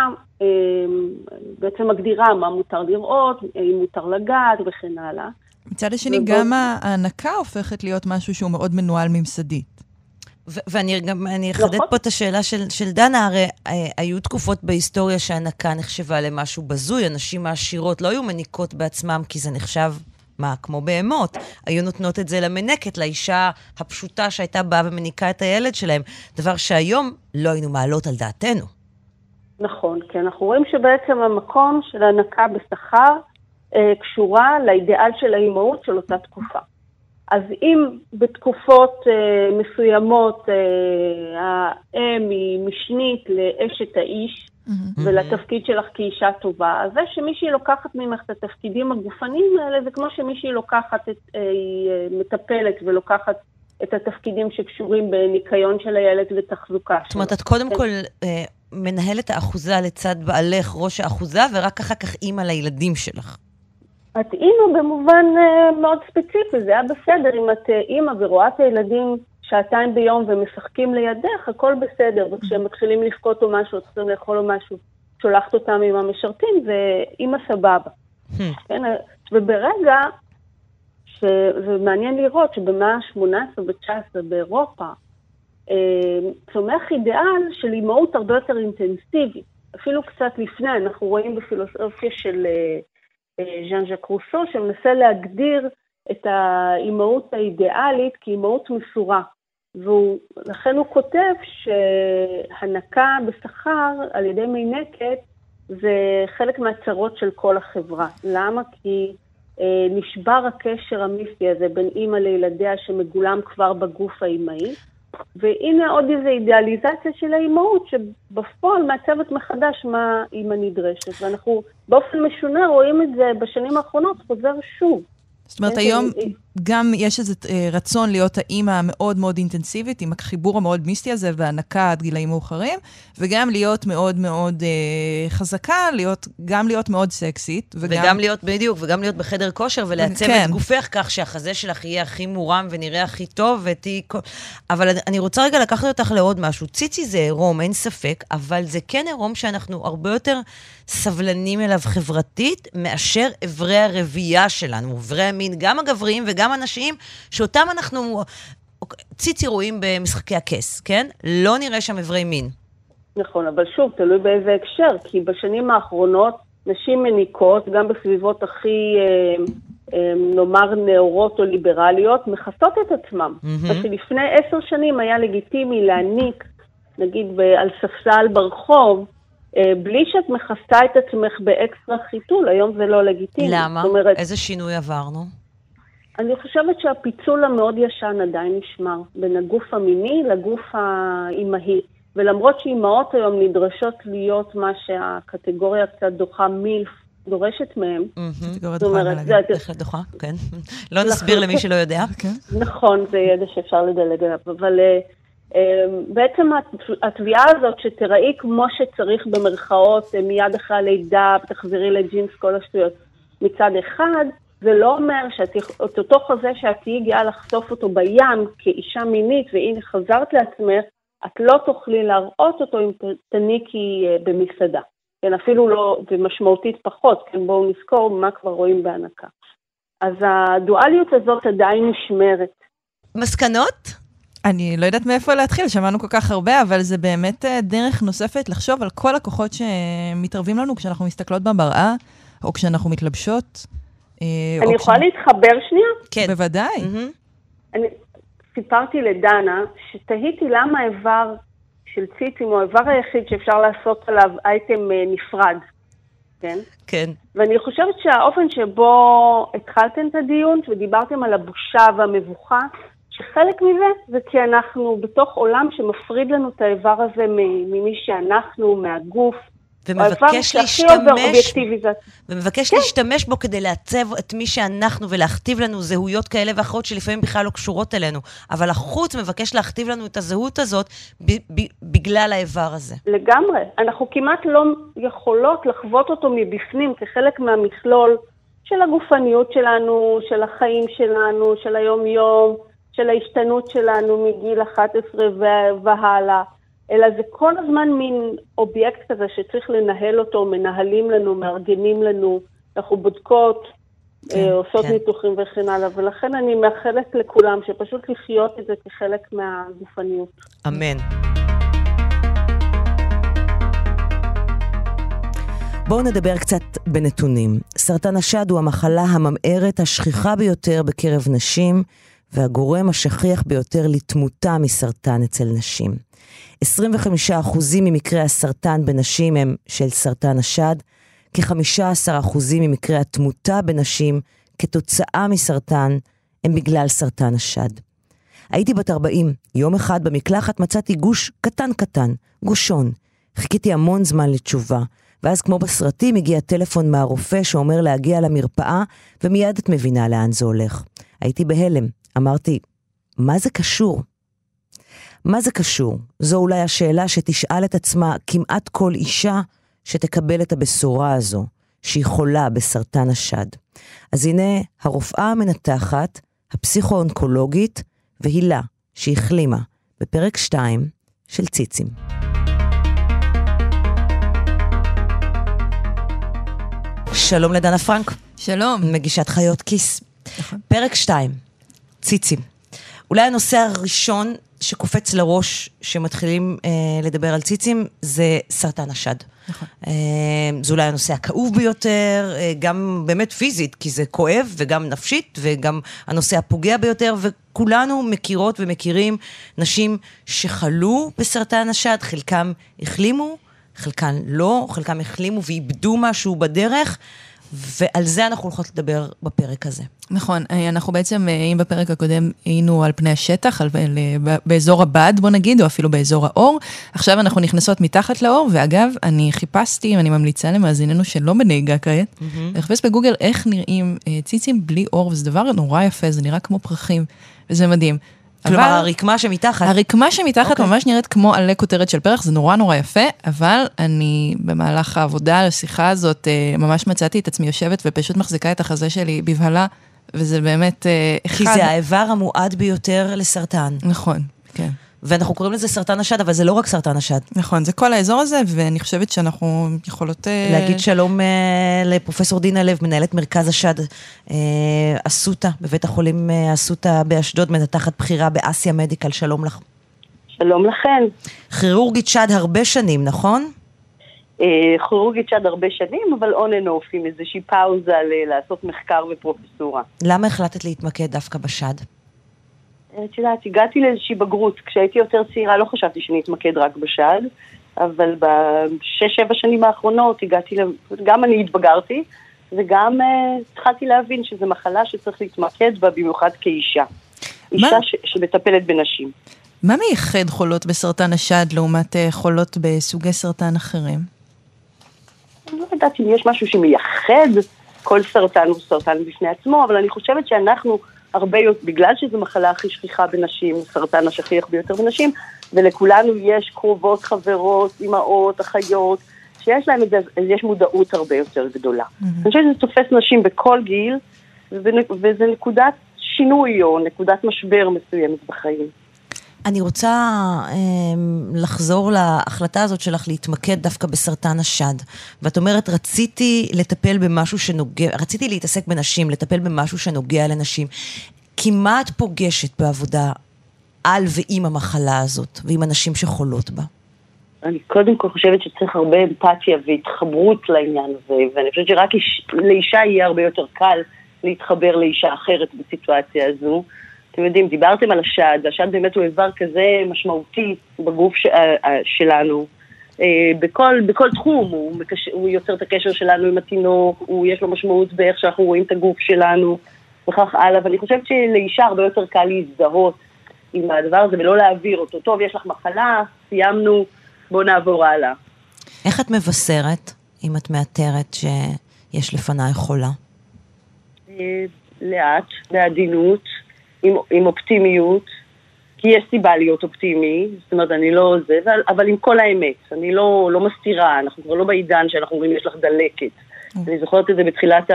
בעצם מגדירה מה מותר לראות, אם מותר לגעת וכן הלאה. מצד השני, ובוא... גם ההנקה הופכת להיות משהו שהוא מאוד מנועל ממסדית. ואני גם, אני אחדד פה את השאלה של, של דנה, הרי היו תקופות בהיסטוריה שהנקה נחשבה למשהו בזוי, הנשים העשירות לא היו מניקות בעצמם, כי זה נחשב, מה, כמו בהמות, היו נותנות את זה למנקת, לאישה הפשוטה שהייתה באה ומניקה את הילד שלהם, דבר שהיום לא היינו מעלות על דעתנו. נכון, כי אנחנו רואים שבעצם המקום של הנקה בשכר קשורה לאידיאל של האימהות של אותה תקופה. אז אם בתקופות אה, מסוימות אה, האם היא משנית לאשת האיש mm-hmm. ולתפקיד שלך כאישה טובה, אז זה שמישהי לוקחת ממך את התפקידים הגופניים האלה, זה כמו שמישהי לוקחת את, אה, היא מטפלת ולוקחת את התפקידים שקשורים בניקיון של הילד ותחזוקה. זאת אומרת, את קודם כל אה, מנהלת האחוזה לצד בעלך, ראש האחוזה, ורק אחר כך אימא לילדים שלך. את אימא במובן מאוד ספציפי, זה היה בסדר, אם את אימא ורואה את הילדים שעתיים ביום ומשחקים לידך, הכל בסדר, וכשהם מתחילים לפקוט או משהו, צריכים לאכול או משהו, שולחת אותם עם המשרתים, זה אימא סבבה. כן, וברגע, ומעניין לראות שבמאה ה-שמונה עשרה ו-תשע עשרה באירופה, צומח אידיאל של אימהות הרבה יותר אינטנסיבית, אפילו קצת לפני, אנחנו רואים בפילוסופיה של... ז'אן ז'אק רוסו, שמנסה להגדיר את האימהות האידיאלית כאימהות מסורה. ולכן הוא כותב שהנקה בשכר על ידי מינקת זה חלק מהצרות של כל החברה. למה? כי אה, נשבר הקשר המיסטי הזה בין אימא לילדיה שמגולם כבר בגוף האימהי. והנה עוד איזו אידיאליזציה של האימהות, שבפועל מעצבת מחדש מה אימא נדרשת. ואנחנו באופן משונה רואים את זה בשנים האחרונות, חוזר שוב. זאת אומרת, היום גם יש איזה רצון להיות האימא המאוד מאוד אינטנסיבית, עם החיבור המאוד מיסטי הזה, והענקה עד גילאים מאוחרים, וגם להיות מאוד מאוד אה, חזקה, להיות, גם להיות מאוד סקסית. וגם, וגם להיות בדיוק, וגם להיות בחדר כושר, ולעצב כן. את גופך כך שהחזה שלך יהיה הכי מורם, ונראה הכי טוב, ותהי... אבל אני רוצה רגע לקחת אותך לעוד משהו. ציצי זה עירום, אין ספק, אבל זה כן עירום שאנחנו הרבה יותר סבלנים אליו חברתית, מאשר עברי הרבייה שלנו, עברי המין, גם הגבריים וגם גם אנשים שאותם אנחנו ציצי רואים במשחקי הכס, כן? לא נראה שם עברי מין. נכון, אבל שוב, תלוי באיזה הקשר, כי בשנים האחרונות נשים מניקות, גם בסביבות הכי, נאמר, נאורות או ליברליות, מכסות את עצמם. Mm-hmm. ושלפני עשר שנים היה לגיטימי להניק, נגיד, על ספסל ברחוב, בלי שאת מכסה את עצמך באקסטרה חיתול, היום זה לא לגיטימי. למה? זאת אומרת, איזה שינוי עברנו? אני חושבת שהפיצול המאוד ישן עדיין נשמר, בין הגוף המיני לגוף האימהי. ולמרות שאימהות היום נדרשות להיות מה שהקטגוריה קצת דוחה מילף דורשת מהם. קטגוריה דוחה, איך לדוחה, כן. לא נסביר למי שלא יודע. נכון, זה ידע שאפשר לדלג עליו. אבל בעצם התביעה הזאת שתראי כמו שצריך במרכאות, מיד אחרי הלידה, תחזרי לג'ינס כל השטויות מצד אחד, זה לא אומר שאת אותו חזה שאת תהיי גאה לחשוף אותו בים כאישה מינית, והנה חזרת לעצמך, את לא תוכלי להראות אותו אם תניקי במסעדה. כן, אפילו לא, ומשמעותית פחות, כן, בואו נזכור מה כבר רואים בהנקה. אז הדואליות הזאת עדיין נשמרת. מסקנות? אני לא יודעת מאיפה להתחיל, שמענו כל כך הרבה, אבל זה באמת דרך נוספת לחשוב על כל הכוחות שמתערבים לנו כשאנחנו מסתכלות במראה, או כשאנחנו מתלבשות. אני יכולה להתחבר שנייה? כן. בוודאי. אני סיפרתי לדנה שתהיתי למה האיבר של ציצי הוא האיבר היחיד שאפשר לעשות עליו אייטם נפרד. כן? כן. ואני חושבת שהאופן שבו התחלתם את הדיון ודיברתם על הבושה והמבוכה, שחלק מזה זה כי אנחנו בתוך עולם שמפריד לנו את האיבר הזה ממי שאנחנו, מהגוף, ומבקש להשתמש, ומבקש כן. להשתמש בו כדי לעצב את מי שאנחנו ולהכתיב לנו זהויות כאלה ואחרות שלפעמים בכלל לא קשורות אלינו. אבל החוץ מבקש להכתיב לנו את הזהות הזאת ב- ב- בגלל האיבר הזה. לגמרי. אנחנו כמעט לא יכולות לחוות אותו מבפנים כחלק מהמכלול של הגופניות שלנו, של החיים שלנו, של היום יום, של ההשתנות שלנו מגיל אחת עשרה והלאה. אלא זה כל הזמן מין אובייקט כזה שצריך לנהל אותו, מנהלים לנו, מארגנים לנו, אנחנו בודקות, כן, אה, עושות כן. ניתוחים וכן הלאה, ולכן אני מאחלת לכולם שפשוט לחיות את זה כחלק מהגופניות. אמן. בואו נדבר קצת בנתונים. סרטן השד הוא המחלה הממארת השכיחה ביותר בקרב נשים, והגורם השכיח ביותר לתמותה מסרטן אצל נשים. עשרים וחמישה אחוז ממקרי הסרטן בנשים הם של סרטן השד, כ-חמישה עשר אחוז ממקרי התמותה בנשים כתוצאה מסרטן הם בגלל סרטן השד. הייתי בת ארבעים, יום אחד במקלחת מצאתי גוש קטן קטן, גושון. חיכיתי המון זמן לתשובה, ואז כמו בסרטים הגיע טלפון מהרופא שאומר להגיע למרפאה, ומיד את מבינה לאן זה הולך. הייתי בהלם, אמרתי, מה זה קשור? מה זה קשור? זו אולי השאלה שתשאל את עצמה כמעט כל אישה שתקבל את הבשורה הזו, שהיא חולה בסרטן השד. אז הנה הרופאה המנתחת, הפסיכו-אונקולוגית, והילה שהחלימה בפרק שתיים של ציצים. שלום לדנה פרנק. שלום. מגישת חיות כיס. נכון. פרק שתיים, ציצים. אולי הנושא הראשון שקופץ לראש שמתחילים אה, לדבר על ציצים זה סרטן השד. נכון. אה, זה אולי הנושא הכאוב ביותר, אה, גם באמת פיזית, כי זה כואב וגם נפשית וגם הנושא הפוגע ביותר, וכולנו מכירות ומכירים נשים שחלו בסרטן השד, חלקם החלימו, חלקן לא, חלקם החלימו ואיבדו משהו בדרך, ועל זה אנחנו הולכות לדבר בפרק הזה. נכון, אנחנו בעצם, אם בפרק הקודם היינו על פני השטח, על, באזור הבד, בוא נגיד, או אפילו באזור האור, עכשיו אנחנו נכנסות מתחת לאור, ואגב, אני חיפשתי, אני ממליצה למאזיננו שלא בנהיגה כעת, mm-hmm. לחפש בגוגל איך נראים ציצים בלי אור, וזה דבר נורא יפה, זה נראה כמו פרחים, וזה מדהים. כלומר, הרקמה שמתחת. הרקמה שמתחת ממש נראית כמו עלי כותרת של פרח, זה נורא נורא יפה, אבל אני במהלך העבודה על השיחה הזאת, ממש מצאתי את עצמי יושבת ופשוט מחזיקה את החזה שלי בבהלה, וזה באמת אחד. כי זה האיבר המועד ביותר לסרטן. נכון, כן. ואנחנו קוראים לזה סרטן השד, אבל זה לא רק סרטן השד. נכון, זה כל האזור הזה, ואני חושבת שאנחנו יכולות... להגיד שלום לפרופסור דינה לב, מנהלת מרכז השד, אסותא, בבית החולים אסותא באשדוד, מנתחת בחירה באסיה מדיקל, שלום לך. שלום לכן. כירורגית שד הרבה שנים, נכון? כירורגית שד הרבה שנים, אבל און אנופים, איזושהי פאוזה לעשות מחקר ופרופסורה. למה החלטת להתמקד דווקא בשד? את יודעת, הגעתי לאיזושהי בגרות, כשהייתי יותר צעירה לא חשבתי שאני אתמקד רק בשד, אבל בשש-שבע שנים האחרונות הגעתי, גם אני התבגרתי, וגם התחלתי להבין שזו מחלה שצריך להתמקד בה, במיוחד כאישה, אישה שמטפלת בנשים. מה מייחד חולות בסרטן השד לעומת חולות בסוגי סרטן אחרים? אני לא יודעת אם יש משהו שמייחד, כל סרטן הוא סרטן בפני עצמו, אבל אני חושבת שאנחנו... הרבה, בגלל שזו מחלה הכי שכיחה בנשים, סרטן השכיח ביותר בנשים, ולכולנו יש קרובות, חברות, אמאות, אחיות, שיש להם את זה, אז יש מודעות הרבה יותר גדולה. Mm-hmm. אני חושבת שזה תופס נשים בכל גיל, וזה נקודת שינוי או נקודת משבר מסוימת בחיים. אני רוצה אמ, לחזור להחלטה הזאת שלך להתמקד דווקא בסרטן השד. ואת אומרת, רציתי לטפל במשהו שנוגע, רציתי להתעסק בנשים, לטפל במשהו שנוגע לנשים. כמעט פוגשת בעבודה על ועם המחלה הזאת, ועם אנשים שחולות בה. אני קודם כל חושבת שצריך הרבה אמפתיה והתחברות לעניין הזה, ואני חושבת שרק איש, לאישה יהיה הרבה יותר קל להתחבר לאישה אחרת בסיטואציה הזו. אתם יודעים, דיברתם על השד, השד באמת הוא איבר כזה משמעותי בגוף שלנו, בכל, בכל תחום, הוא, מקשר, הוא יוצר את הקשר שלנו עם התינוק, הוא, יש לו משמעות באיך שאנחנו רואים את הגוף שלנו, וכך הלאה, ואני חושבת שלאישה הרבה יותר קל להזדהות עם הדבר הזה, ולא להעביר אותו, טוב, יש לך מחלה, סיימנו, בוא נעבור הלאה. איך את מבשרת, אם את מאתרת שיש לפני חולה? לאט, בעדינות, עם, עם אופטימיות, כי יש סיבה להיות אופטימי, זאת אומרת, אני לא זה, אבל, אבל עם כל האמת, אני לא, לא מסתירה, אנחנו כבר לא בעידן שאנחנו אומרים, יש לך דלקת. Mm. אני זוכרת את זה בתחילת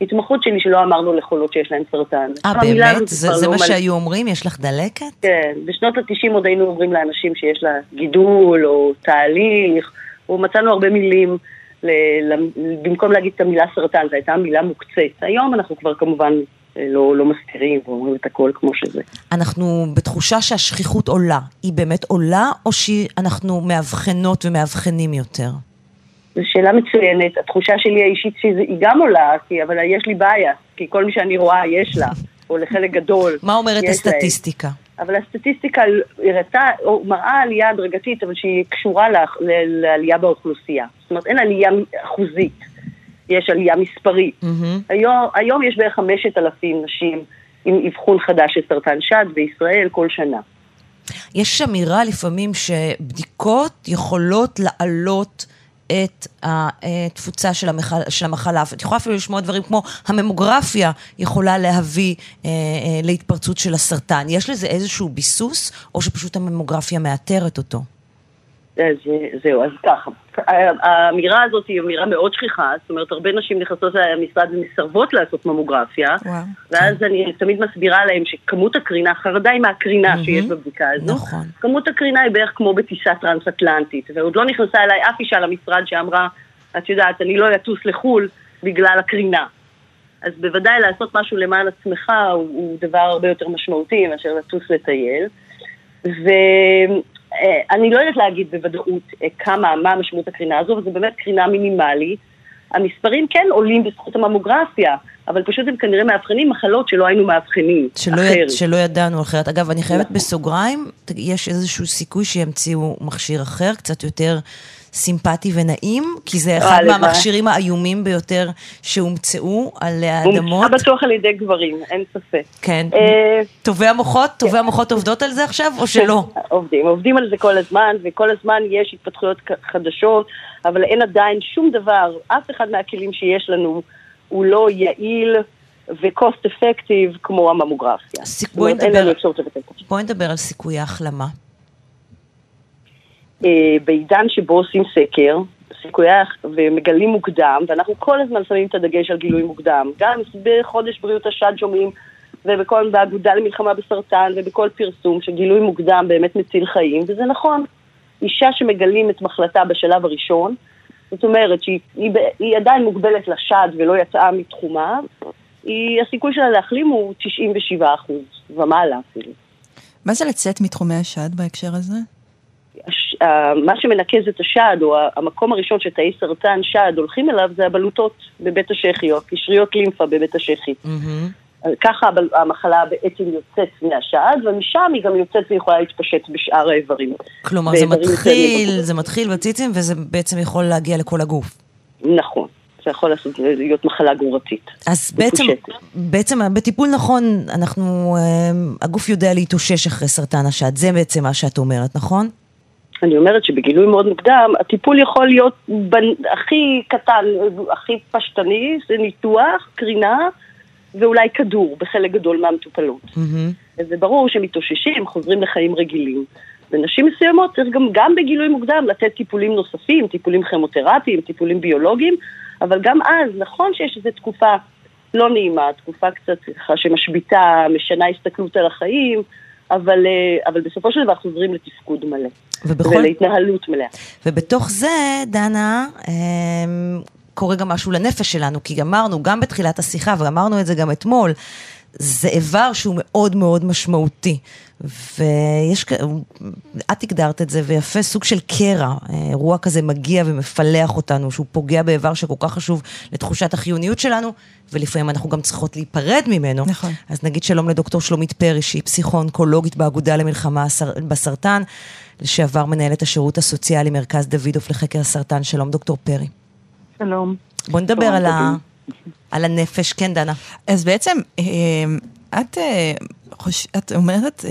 ההתמחות שלי, שלא אמרנו לחולות שיש להן סרטן. אה, באמת? זה, זה לא מה מל... שהיו אומרים, יש לך דלקת? כן, בשנות ה-תשעים עוד היינו אומרים לאנשים שיש לה גידול או תהליך, ומצאנו הרבה מילים, ל... במקום להגיד את המילה סרטן, זו הייתה מילה מוקצת. היום אנחנו כבר כמובן... לא, לא מסתירים, ואומרים את הכל כמו שזה. אנחנו בתחושה שהשכיחות עולה, היא באמת עולה, או שאנחנו מאבחנות ומאבחנים יותר? זו שאלה מצוינת, התחושה שלי האישית שהיא גם עולה, כי, אבל יש לי בעיה, כי כל מי שאני רואה יש לה, או לחלק גדול. מה אומרת הסטטיסטיקה? לה. אבל הסטטיסטיקה הראתה, או מראה עלייה הדרגתית, אבל שהיא קשורה לה, לעלייה באוכלוסייה. זאת אומרת, אין עלייה אחוזית. יש עלייה מספרית. Mm-hmm. היום, היום יש בערך חמשת אלפים נשים עם אבחון חדש של סרטן שד בישראל כל שנה. יש אמירה לפעמים שבדיקות יכולות לעלות את התפוצה של, המחל, של המחלה. את יכולה אפילו לשמוע דברים כמו הממוגרפיה יכולה להביא אה, אה, להתפרצות של הסרטן. יש לזה איזשהו ביסוס או שפשוט הממוגרפיה מאתרת אותו? אז זהו, אז ככה. האמירה הזאת היא אמירה מאוד שכיחה, זאת אומרת, הרבה נשים נכנסות למשרד ומסרבות לעשות ממוגרפיה, ואז אני תמיד מסבירה להם שכמות הקרינה, החרדה היא מהקרינה שיש בבדיקה הזו, כמות הקרינה היא בערך כמו בטיסה טרנס-אטלנטית, ועוד לא נכנסה אליי אף אישה למשרד שאמרה, את יודעת, אני לא יטוס לחול בגלל הקרינה. אז בוודאי לעשות משהו למען עצמך הוא דבר הרבה יותר משמעותי מאשר לטוס לטייל, ו... אני לא יודעת להגיד בוודאות כמה, מה משמעות הקרינה הזו, וזה באמת קרינה מינימלי. המספרים כן עולים בזכות הממוגרפיה, אבל פשוט הם כנראה מאבחנים מחלות שלא היינו מאבחנים אחרת. שלא ידענו אחרת. אגב, אני חייבת בסוגריים, יש איזשהו סיכוי שימציאו מכשיר אחר, קצת יותר סימפטי ונעים, כי זה אחד מהמכשירים האיומים ביותר שהומצאו על האדמות. הוא בטוח על ידי גברים, אין ספק. כן. טובי המוחות, טובי המוחות עובדות על זה עכשיו, או שלא? עובדים, עובדים על זה כל הזמן, וכל הזמן יש התפתחויות חדשות, אבל אין עדיין שום דבר, אף אחד מהכלים שיש לנו הוא לא יעיל ו-cost effective כמו הממוגרפיה. בואי נדבר על סיכויי החלמה. בעידן שבו עושים סקר, סיכויה ומגלים מוקדם, ואנחנו כל הזמן שמים את הדגש על גילוי מוקדם, גם בחודש בריאות השד שומעים, ובכל באגודה למלחמה בסרטן, ובכל פרסום, שגילוי מוקדם באמת מציל חיים, וזה נכון. אישה שמגלים את מחלתה בשלב הראשון, זאת אומרת שהיא היא, היא עדיין מוגבלת לשד ולא יצאה מתחומה, היא, הסיכוי שלה להחלים הוא תשעים ושבעה אחוז ומעלה אפילו. מה זה לצאת מתחומי השד בהקשר הזה? מה שמנקז את השד, או המקום הראשון שתאי סרטן שד הולכים אליו, זה הבלוטות בבית השחי, או קשריות לימפה בבית השחי. Mm-hmm. ככה המחלה בעצם יוצאת מהשד, ומשם היא גם יוצאת ויכולה להתפשט בשאר האיברים. כלומר, זה מתחיל, זה מתחיל בציצים, וזה בעצם יכול להגיע לכל הגוף. נכון. זה יכול להיות מחלה גרורתית. אז בעצם, בעצם, בטיפול נכון, אנחנו, הגוף יודע להתאושש אחרי סרטן השד. זה בעצם מה שאת אומרת, נכון? אני אומרת שבגילוי מאוד מוקדם, הטיפול יכול להיות הכי קטן, הכי פשטני, זה ניתוח, קרינה, ואולי כדור, בחלק גדול מהמטופלות. זה ברור שמתאוששים, חוזרים לחיים רגילים. ונשים מסוימות צריך גם, גם בגילוי מוקדם לתת טיפולים נוספים, טיפולים כימותרפיים, טיפולים ביולוגיים, אבל גם אז, נכון שיש איזו תקופה לא נעימה, תקופה קצת שמשביטה, משנה הסתכלות על החיים, אבל, אבל בסופו של דבר חוזרים לתפקוד מלא. ובכל... ולהתנהלות מלאה. ובתוך זה, דנה, קורה גם משהו לנפש שלנו, כי אמרנו גם בתחילת השיחה, ואמרנו את זה גם אתמול, זה איבר שהוא מאוד מאוד משמעותי. ויש, את הגדרת את זה, ויפה סוג של קרע, אירוע כזה מגיע ומפלח אותנו, שהוא פוגע באיבר שכל כך חשוב לתחושת החיוניות שלנו, ולפעמים אנחנו גם צריכות להיפרד ממנו. נכון. אז נגיד שלום לדוקטור שלומית פרי, שהיא פסיכו-אונקולוגית באגודה למלחמה בסרטן, לשעבר מנהלת השירות הסוציאלי מרכז דוידוף לחקר הסרטן. שלום דוקטור פרי. שלום. בוא נדבר על, ה... על הנפש. כן דנה. אז בעצם את, חוש... את אומרת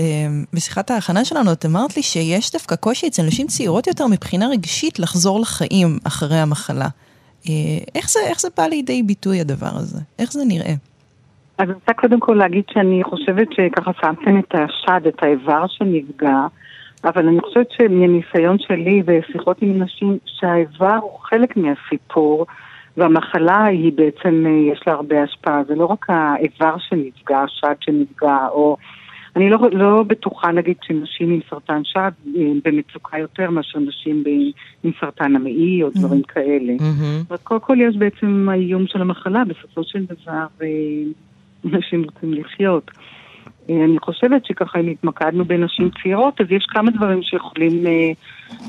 בשיחת ההכנה שלנו, את אמרת לי שיש דווקא קושי אצל נשים צעירות יותר מבחינה רגשית לחזור לחיים אחרי המחלה. איך זה, איך זה בא לידי ביטוי הדבר הזה? איך זה נראה? אז אני רוצה קודם כל להגיד שאני חושבת שככה שמתם את השד, את האיבר שנפגע, אבל אני חושבת שמניסיון שלי ושיחות עם נשים, שהאיבר הוא חלק מהסיפור, והמחלה היא בעצם, יש לה הרבה השפעה, זה לא רק האיבר שנפגע, השד שנפגע, או, אני לא, לא בטוחה נגיד שנשים עם סרטן שד במצוקה יותר מאשר נשים ב, עם סרטן המעי או דברים mm-hmm. כאלה. Mm-hmm. אבל כל יש בעצם האיום של המחלה, בסופו של דבר נשים רוצים לחיות. אני חושבת שככה אם התמקדנו בנשים צעירות, אז יש כמה דברים שיכולים אה,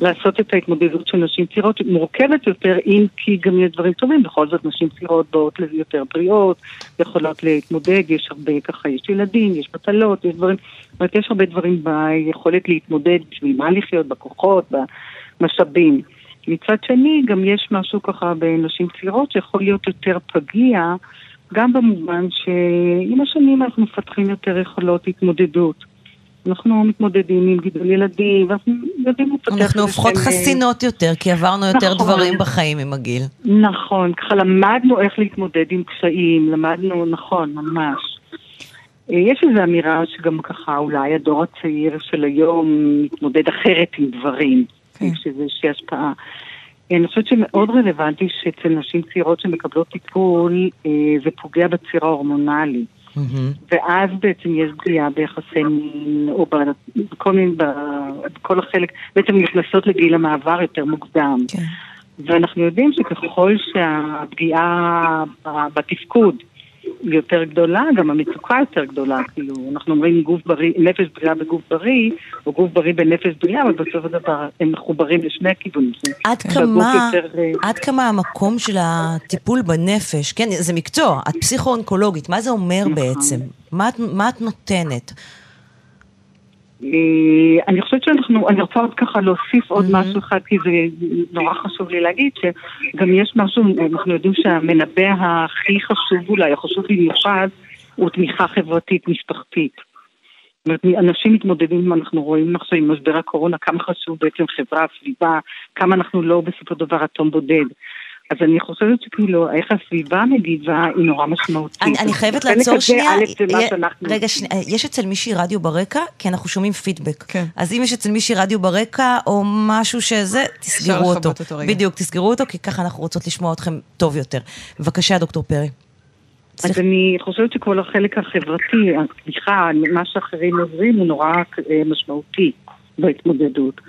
לעשות את ההתמודדות של נשים צעירות, מורכבת יותר, אם כי גם יש דברים טובים, בכל זאת נשים צעירות באות יותר בריאות, יכולות להתמודד, יש הרבה ככה, יש ילדים, יש בטלות, יש דברים, אבל יש הרבה דברים ביכולת להתמודד, בשביל מה לחיות, בכוחות, במשאבים. מצד שני, גם יש משהו ככה בנשים צעירות שיכול להיות יותר פגיע, גם במובן שעם השנים אנחנו מפתחים יותר יכולות התמודדות. אנחנו מתמודדים עם גידול ילדים, ואנחנו יודעים לפתח... אנחנו הופכות חסינות יותר, כי עברנו יותר דברים בחיים עם הגיל. נכון, ככה למדנו איך להתמודד עם קשיים, למדנו, נכון, ממש. יש איזו אמירה שגם ככה, אולי הדור הצעיר של היום מתמודד אחרת עם דברים. יש איזושהי השפעה. אני חושבת שמאוד רלוונטי שאצל נשים צעירות שמקבלות טיפול, זה פוגע בציר ההורמונלי. ואז בעצם יש פגיעה ביחסי מין, או בכל החלק, בעצם נכנסות לגיל המעבר יותר מוקדם. ואנחנו יודעים שככל שהפגיעה בתפקוד יותר גדולה, גם המצוקה יותר גדולה. כאילו, אנחנו אומרים גוף בריא, נפש בריאה בגוף בריא, או גוף בריא בנפש בריאה, אבל בסוף הדבר הם מחוברים לשני הכיוונים. עד כמה, עד כמה המקום של הטיפול בנפש, כן, זה מקצוע, את פסיכו-אונקולוגית, מה זה אומר בעצם? מה את נותנת? אני חושבת שאנחנו, אני רוצה עוד ככה להוסיף עוד משהו אחד, כי זה נורא חשוב לי להגיד, שגם יש משהו, אנחנו יודעים שהמנבא הכי חשוב אולי, החשוב במיוחד, הוא תמיכה חברתית משפחתית. אנשים מתמודדים, אנחנו רואים עכשיו עם משבר הקורונה, כמה חשוב בעצם חברה, סביבה, כמה אנחנו לא בסופו דבר אטום בודד. אז אני חושבת שכאילו, איך הסביבה מגיבה היא נורא משמעותית. אני, אני חייבת לעצור שנייה. רגע, שנייה, יש אצל מישהי רדיו ברקע? כי אנחנו שומעים פידבק. כן. אז אם יש אצל מישהי רדיו ברקע, או משהו שזה, תסגרו אותו. אותו בדיוק, תסגרו אותו, כי ככה אנחנו רוצות לשמוע אתכם טוב יותר. בבקשה, דוקטור פרי. אז אני חושבת שכל החלק החברתי, התמיכה, מה שאחרים עוברים, הוא נורא משמעותי בהתמודדות.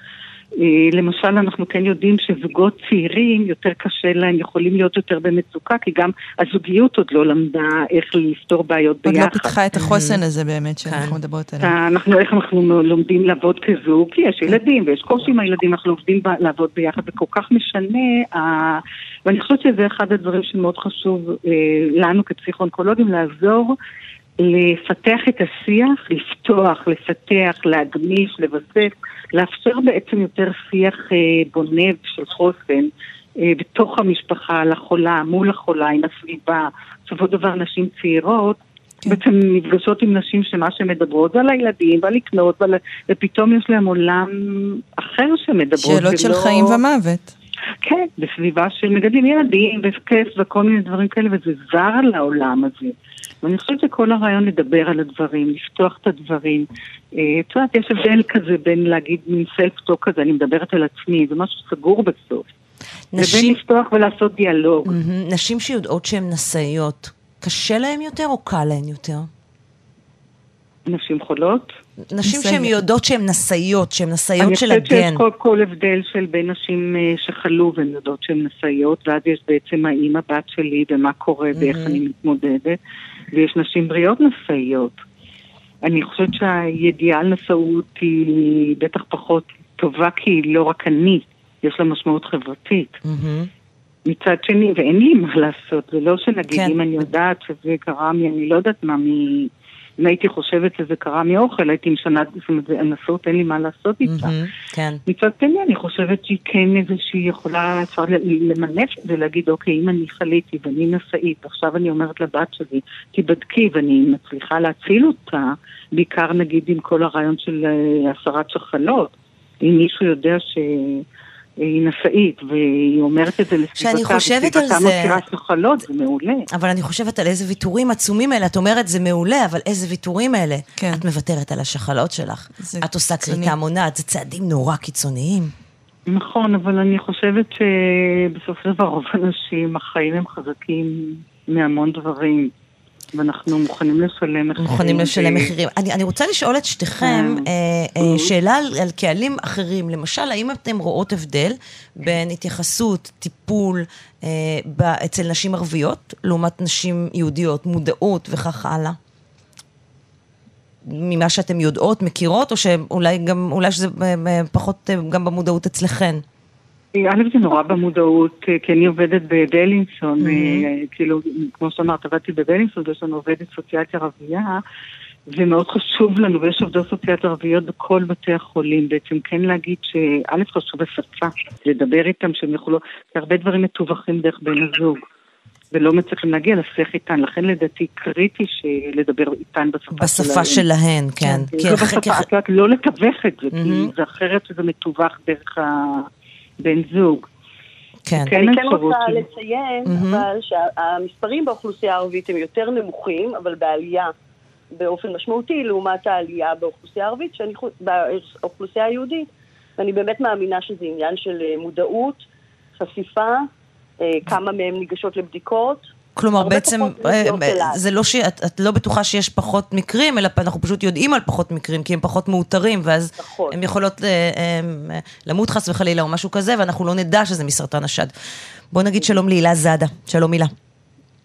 למשל, אנחנו כן יודעים שזוגות צעירים יותר קשה להם, יכולים להיות יותר במצוקה, כי גם הזוגיות עוד לא למדה איך לפתור בעיות ביחד. עוד לא פיתחה את החוסן הזה באמת שאנחנו מדברות עליו. אנחנו, איך אנחנו לומדים לעבוד כזוג, כי יש ילדים, ויש קושי עם הילדים, אנחנו לומדים לעבוד ביחד, וכל כך משנה, ואני חושבת שזה אחד הדברים שמאוד חשוב לנו כפסיכואונקולוגים, לעזור לפתח את השיח, לפתוח, לפתח, להגמיש, לבסס, לאפשר בעצם יותר שיח בונב של חוסן בתוך המשפחה, לחולה, מול החולה, עם הסביבה. בסופו דבר נשים צעירות, בעצם נפגשות עם נשים שמה שמדברות על הילדים, ועל לקנות, ועל... ופתאום יש להם עולם אחר שמדברות. שאלות של לא... חיים ומוות. כן, בסביבה של מגדלים ילדים, וכס וכל מיני דברים כאלה, וזה זר לעולם הזה. ואני חושבת שכל הרעיון לדבר על הדברים, לפתוח את הדברים. את יודעת, יש הבדל כזה בין להגיד סלפ-טוק כזה, אני מדברת על עצמי, זה משהו סגור בסוף. נשים... לבין לפתוח ולעשות דיאלוג. Mm-hmm. נשים שיודעות שהן נשאיות, קשה להן יותר או קל להן יותר? נשים חולות? נשים שהן יודעות שהן נשאיות, שהן נשאיות של הגן. אני חושבת שיש כל, כל הבדל של בין נשים שחלו והן יודעות שהן נשאיות, ואז יש בעצם האמא, בת שלי, ומה קורה, mm-hmm. ואיך אני מתמודדת. ויש נשים בריאות נשאיות. אני חושבת שהידיעה על נשאות היא בטח פחות טובה, כי לא רק אני, יש לה משמעות חברתית. Mm-hmm. מצד שני, ואין לי מה לעשות, זה לא שנגיד כן. אם אני יודעת שזה קרה, אני לא יודעת מה מי... אם הייתי חושבת שזה קרה מאוכל, הייתי משנה, זאת אומרת, זה אנסות, אין לי מה לעשות איתה. מצד שני, אני חושבת שהיא כן איזושהי יכולה, אפשר למנף ולהגיד, אוקיי, אם אני חליתי ואני נשאית, עכשיו אני אומרת לבת שלי, תיבדקי ואני מצליחה להציל אותה, בעיקר נגיד עם כל הרעיון של הסרת שחלות, אם מישהו יודע ש... היא נשאית, והיא אומרת את זה לסביבתה, וסביבתה מותירה שחלות, זה מעולה. אבל אני חושבת על איזה ויתורים עצומים אלה, את אומרת זה מעולה, אבל איזה ויתורים אלה? כן. את מוותרת על השחלות שלך, את עושה קריטה מונעת, זה צעדים נורא קיצוניים. נכון, אבל אני חושבת שבסוף דבר רוב אנשים, החיים הם חזקים מהמון דברים, ואנחנו מוכנים לשלם מחירים. מוכנים לשלם מחירים. אני, אני רוצה לשאול את שתיכם שאלה על, על קהלים אחרים. למשל, האם אתם רואות הבדל בין התייחסות, טיפול, אה, אצל נשים ערביות, לעומת נשים יהודיות, מודעות וכך הלאה? ממה שאתם יודעות, מכירות, או שאולי גם, אולי שזה פחות גם במודעות אצלכן? א' זה נורא במודעות, כי אני עובדת בבלינסון, כאילו, כמו שאמרת, עבדתי בבלינסון, יש לנו עובדת סוציאלית ערבייה, ומאוד חשוב לנו, ויש עובדות סוציאלית ערביות בכל בתי החולים, בעצם כן להגיד שא' חשוב בשפה, לדבר איתם, שהם יכולו, כי הרבה דברים מטווחים דרך בן הזוג, ולא מצליחים להגיע לשיח איתן, לכן לדעתי קריטי שלדבר איתן בשפה שלהן, כן. לא לתווך את זה, כי זה אחרת שזה מטווח דרך ה... בן זוג. כן. אני כן רוצה לציין, אבל שהמספרים באוכלוסייה הערבית הם יותר נמוכים, אבל בעלייה באופן משמעותי, לעומת העלייה באוכלוסייה הערבית, באוכלוסייה היהודית, ואני באמת מאמינה שזה עניין של מודעות, חשיפה, כמה מהם ניגשות לבדיקות. כלומר, בעצם, זה לא שאת לא בטוחה שיש פחות מקרים, אלא אנחנו פשוט יודעים על פחות מקרים, כי הם פחות מאותרים, ואז הם יכולות למות חס וחלילה או משהו כזה, ואנחנו לא נדע שזה מסרטן השד. בוא נגיד שלום להילה זאדה. שלום הילה.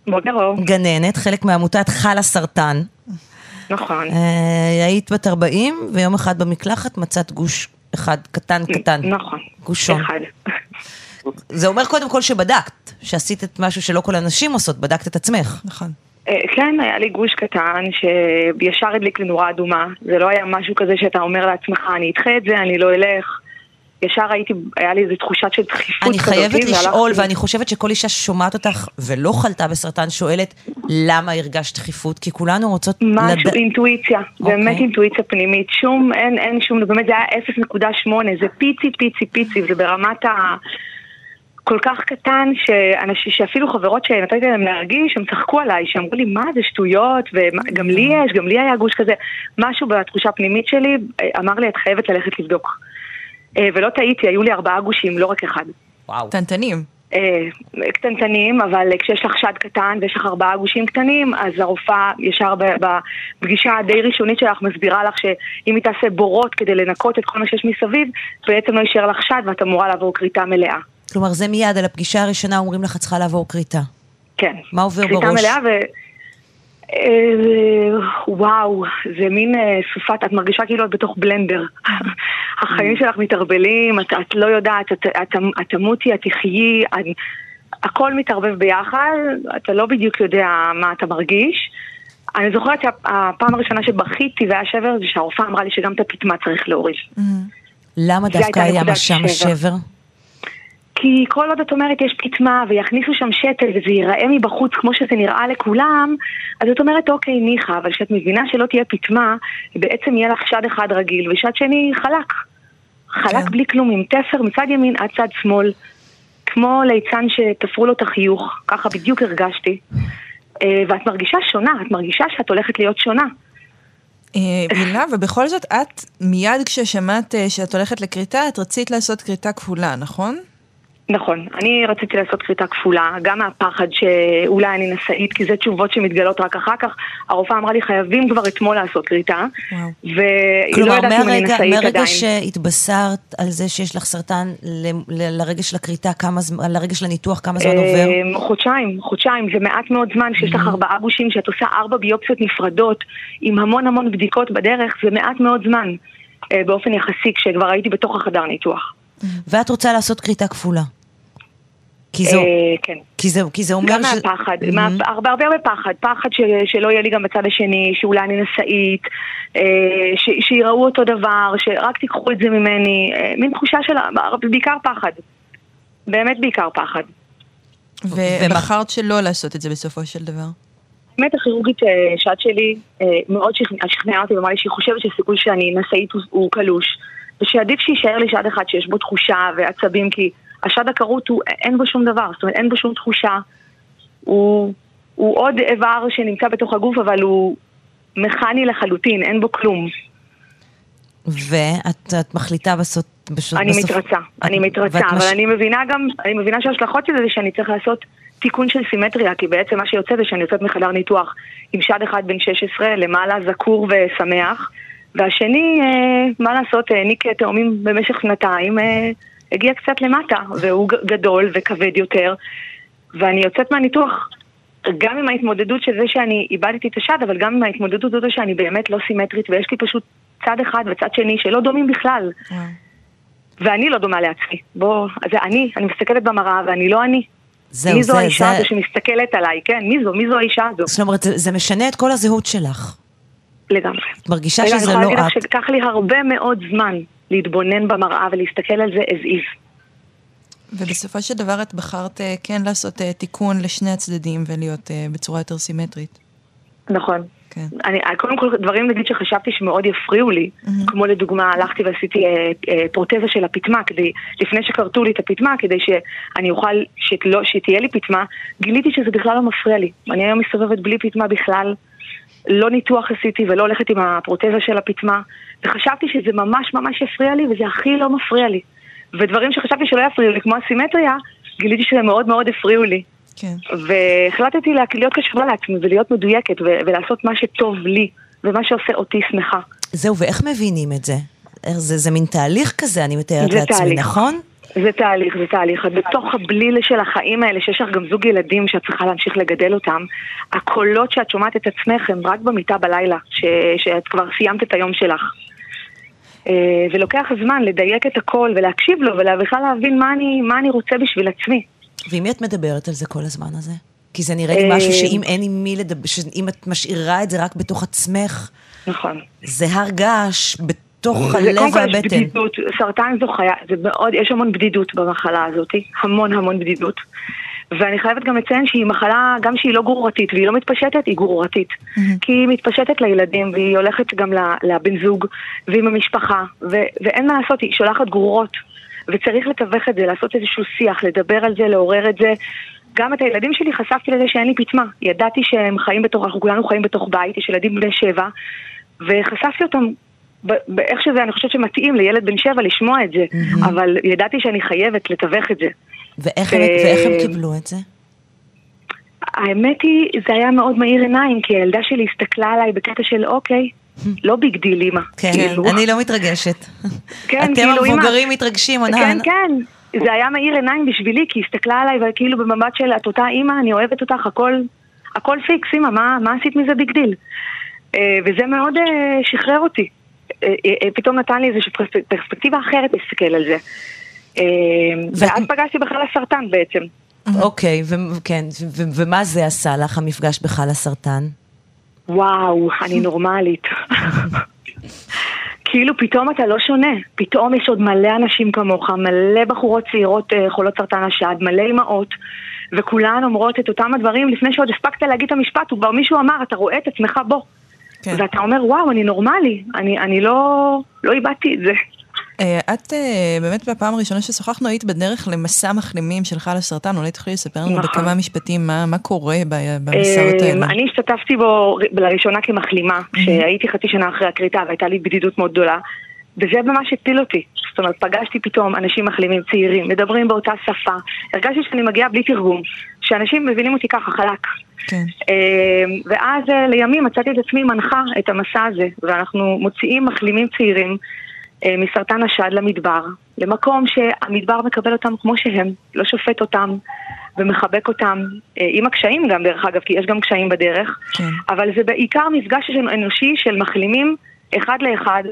בוקר טוב. גננת, חלק מעמותת חלה סרטן. נכון. היית בת ארבעים, ויום אחד במקלחת מצאת גוש אחד קטן קטן. נכון. גושון. אחד. זה אומר קודם כל שבדקת, שעשית את משהו שלא כל הנשים עושות, בדקת את עצמך. נכון. כן, היה לי גוש קטן שישר הדליק לי נורה אדומה. זה לא היה משהו כזה שאתה אומר לעצמך, אני אדחה את זה, אני לא אלך. ישר הייתי, היה לי איזו תחושת של דחיפות. אני חייבת לשאול, ואני חושבת שכל אישה ששומעת אותך ולא חלתה בסרטן שואלת, למה הרגשת דחיפות? כי כולנו רוצות... משהו, אינטואיציה. באמת אינטואיציה פנימית. שום, אין, אין שום, באמת זה היה אפס נקודה שמונה, זה פיצי, פיצי, פיצי, זה ברמת ה... כל כך קטן, שאנשים, שאפילו חברות שנתתי להם להרגיש, הם צחקו עליי, שאמרו לי, מה זה שטויות, וגם לי יש, גם לי היה גוש כזה. משהו בתחושה הפנימית שלי אמר לי, את חייבת ללכת לבדוק. ולא טעיתי, היו לי ארבעה גושים, לא רק אחד. וואו. קטנטנים. קטנטנים, אבל כשיש לך שד קטן ויש לך ארבעה גושים קטנים, אז הרופאה ישר בפגישה די ראשונית שלך מסבירה לך שאם היא תעשה בורות כדי לנקות את כל מה שיש מסביב, בעצם לא יישאר לך שד ואת אמורה לעבור כריתה מלאה. כלומר, זה מיד, על הפגישה הראשונה אומרים לך, צריכה לעבור כריתה. כן. מה עובר בראש? כריתה מלאה ו... וואו, זה מין סופת, את מרגישה כאילו את בתוך בלנדר. החיים שלך מתערבלים, את לא יודעת, את תמותי, את תחיי, הכל מתערבב ביחד, אתה לא בדיוק יודע מה אתה מרגיש. אני זוכרת שהפעם הראשונה שבכיתי והיה שבר, זה שהרופאה אמרה לי שגם את הפטמה צריך להוריד. למה דווקא היה משם השבר? כי כל עוד את אומרת יש פטמה ויכניסו שם שתל וזה ייראה מבחוץ כמו שזה נראה לכולם, אז את אומרת אוקיי ניחה, אבל כשאת מבינה שלא תהיה פטמה, בעצם יהיה לך שד אחד רגיל ושד שני חלק. חלק yeah. בלי כלום עם תפר מצד ימין עד צד שמאל, כמו ליצן שתפרו לו את החיוך, ככה בדיוק הרגשתי. ואת מרגישה שונה, את מרגישה שאת הולכת להיות שונה. בינה, ובכל זאת את מיד כששמעת שאת הולכת לקריטה, את רצית לעשות קריטה כפולה, נכון? נכון, אני רציתי לעשות קריטה כפולה, גם מהפחד שאולי אני נשאית, כי זה תשובות שמתגלות רק אחר כך. הרופאה אמרה לי, חייבים כבר אתמול לעשות קריטה, והיא לא יודעת אם אני נשאית עדיין. כלומר, מרגע שהתבשרת על זה שיש לך סרטן, לרגע של הקריטה, לרגע של הניתוח, כמה זמן עובר? חודשיים, חודשיים, זה מעט מאוד זמן שיש לך ארבעה גושים, שאת עושה ארבע ביופסיות נפרדות, עם המון המון בדיקות בדרך, זה מעט מאוד זמן, באופן יחסי, כשכבר הייתי בתוך החדר ניתוח. ואת רוצה לעשות קריטה כפולה? כי זהו, כי זהו, כי זה אומר גם מהפחד, הרבה הרבה פחד, פחד שלא יהיה לי גם בצד השני, שאולי אני נשאית, שיראו אותו דבר, שרק תיקחו את זה ממני, מין תחושה של בעיקר פחד, באמת בעיקר פחד. ובחרת שלא לעשות את זה בסופו של דבר? באמת הכירורגית שעת שלי מאוד שכנעה אותי, ואמרה לי שהיא חושבת שהסיכוי שאני נשאית הוא קלוש, ושעדיף שישאר לי שעת אחד שיש בו תחושה ועצבים, כי השד הקרות הוא, אין בו שום דבר, זאת אומרת, אין בו שום תחושה. הוא, הוא עוד איבר שנמצא בתוך הגוף, אבל הוא מכני לחלוטין, אין בו כלום. ואת את מחליטה בסוף... בסוף... אני מתרצה, אני מתרצה, אבל מש... אני מבינה גם, אני מבינה שההשלכות של זה זה שאני צריך לעשות תיקון של סימטריה, כי בעצם מה שיוצא זה שאני יוצאת מחדר ניתוח עם שד אחד בן שש עשרה, למעלה זקור ושמח, והשני, אה, מה לעשות, העניק אה, תאומים במשך שנתיים... אה, הגיע קצת למטה, והוא גדול וכבד יותר, ואני יוצאת מהניתוח, גם עם ההתמודדות של זה שאני איבדתי את השד, אבל גם עם ההתמודדות הזאת שאני באמת לא סימטרית, ויש לי פשוט צד אחד וצד שני שלא דומים בכלל. ואני לא דומה לעצמי. בוא, זה אני, אני מסתכלת במראה, ואני לא אני. מי זו האישה הזו שמסתכלת עליי, כן? מי זו, מי זו האישה הזו? זאת אומרת, זה משנה את כל הזהות שלך. לגמרי. את מרגישה שזה לא את. שקח לי הרבה מאוד זמן להתבונן במראה ולהסתכל על זה as is. ובסופו של דבר את בחרת כן לעשות תיקון לשני הצדדים ולהיות בצורה יותר סימטרית. נכון. כן. אני, קודם כל דברים נגיד שחשבתי שמאוד יפריעו לי, mm-hmm. כמו לדוגמה הלכתי ועשיתי אה, אה, פרוטזה של הפטמה, כדי, לפני שקרתו לי את הפטמה, כדי שאני אוכל, שתלא, שתהיה לי פטמה, גיליתי שזה בכלל לא מפריע לי. אני היום מסתובבת בלי פטמה בכלל, לא ניתוח עשיתי ולא הולכת עם הפרוטזה של הפטמה, וחשבתי שזה ממש ממש יפריע לי, וזה הכי לא מפריע לי. ודברים שחשבתי שלא יפריעו לי, כמו הסימטריה, גיליתי שזה מאוד מאוד הפריעו לי. כן. והחלטתי להיות קשובה לעצמי, ולהיות מדויקת, ו- ולעשות מה שטוב לי, ומה שעושה אותי שמחה. זהו, ואיך מבינים את זה? זה, זה מין תהליך כזה, אני מתארת לעצמי, תהליך. נכון? זה תהליך, זה תהליך. בתוך הבליל של החיים האלה, שיש לך גם זוג ילדים שאת צריכה להמשיך לגדל אותם, הקולות שאת שומעת את עצמך הם רק במיטה בלילה, ש- שאת כבר סיימת את היום שלך. ולוקח זמן לדייק את הכל ולהקשיב לו, ולבכלל להבין מה אני, מה אני רוצה בשביל עצמי. ואם את מדברת על זה כל הזמן הזה? כי זה נראה לי משהו שאם אין עם מי לדבר, שאם את משאירה את זה רק בתוך עצמך, נכון. זה הרגש בתוך הלב והבטן. קודם כל יש בדידות, סרטן זו חיה, זה מאוד, יש המון בדידות במחלה הזאת, המון המון בדידות. ואני חייבת גם לציין שהיא מחלה, גם שהיא לא גרורתית, והיא לא מתפשטת, היא גרורתית. Mm-hmm. כי היא מתפשטת לילדים, והיא הולכת גם לבן זוג, ועם המשפחה, ו- ואין מה לעשות, היא שולחת גרורות, וצריך לתווך את זה, לעשות איזשהו שיח, לדבר על זה, לעורר את זה. גם את הילדים שלי חשפתי לזה שאין לי פתמה. ידעתי שהם חיים בתוך, אנחנו כולנו חיים בתוך בית, יש ילדים בני שבע, וחשפתי אותם, באיך שזה, אני חושבת שמתאים לילד בן שבע לשמוע את זה, mm-hmm. אבל ידעתי שאני חייבת לתווך את זה. ואיך הם, ואיך הם קיבלו את זה? האמת היא, זה היה מאוד מאיר עיניים, כי הילדה שלי הסתכלה עליי בקטע של, אוקיי, לא ביג דיל, אימא. כן, אני לא מתרגשת. אתם המבוגרים מתרגשים, עונה. כן, כן. זה היה מאיר עיניים בשבילי, כי הסתכלה עליי, וכאילו במבט של, את אותה אימא, אני אוהבת אותך, הכל, הכל פיקס, אימא, מה, מה עשית מזה ביג דיל? וזה מאוד שחרר אותי. פתאום נתן לי איזושהי פרספקטיבה אחרת להסתכל על זה. ואז פגשתי בחל הסרטן בעצם. אוקיי, וכן, ומה זה עשה לך המפגש בחל הסרטן? וואו, אני נורמלית. כאילו פתאום אתה לא שונה, פתאום יש עוד מלא אנשים כמוך, מלא בחורות צעירות חולות סרטן השד, מלא אמאות, וכולן אומרות את אותם הדברים לפני שעוד הספקת להגיד את המשפט, ומישהו אמר, אתה רואה את עצמך בו. ואתה אומר, וואו, אני נורמלי, אני לא איבדתי את זה. את באמת בפעם הראשונה ששוחחנו היית בדרך למסע מחלימים שלך על הסרטן, אולי תוכלי לספר לנו בכמה משפטים מה קורה במסעות האלה. אני השתתפתי בו לראשונה כמחלימה, שהייתי חצי שנה אחרי הקריטה והייתה לי בדידות מאוד גדולה, וזה ממש הפיל אותי. זאת אומרת, פגשתי פתאום אנשים מחלימים צעירים, מדברים באותה שפה, הרגשתי שאני מגיעה בלי תרגום, שאנשים מבינים אותי ככה חלק. ואז לימים מצאתי את עצמי מנחה את המסע הזה, ואנחנו מוציאים מחלימים צעירים מסרטן השד למדבר, למקום שהמדבר מקבל אותם כמו שהם, לא שופט אותם ומחבק אותם, עם הקשיים גם דרך אגב, כי יש גם קשיים בדרך, כן. אבל זה בעיקר מפגש אנושי של מחלימים אחד לאחד,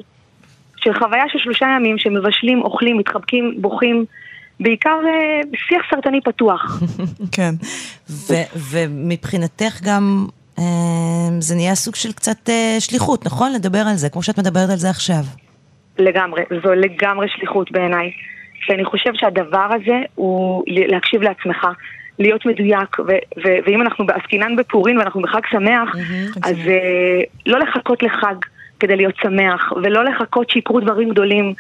של חוויה של שלושה ימים שמבשלים, אוכלים, מתחבקים, בוכים, בעיקר שיח סרטני פתוח. כן, ו- ומבחינתך גם אה, זה נהיה סוג של קצת אה, שליחות, נכון? לדבר על זה, כמו שאת מדברת על זה עכשיו. לגמרי, זו לגמרי שליחות בעיניי, ואני חושב שהדבר הזה הוא להקשיב לעצמך, להיות מדויק, ו- ו- ואם אנחנו בעסקינן בפורין ואנחנו בחג שמח, mm-hmm, אז uh, לא לחכות לחג כדי להיות שמח, ולא לחכות שיקרו דברים גדולים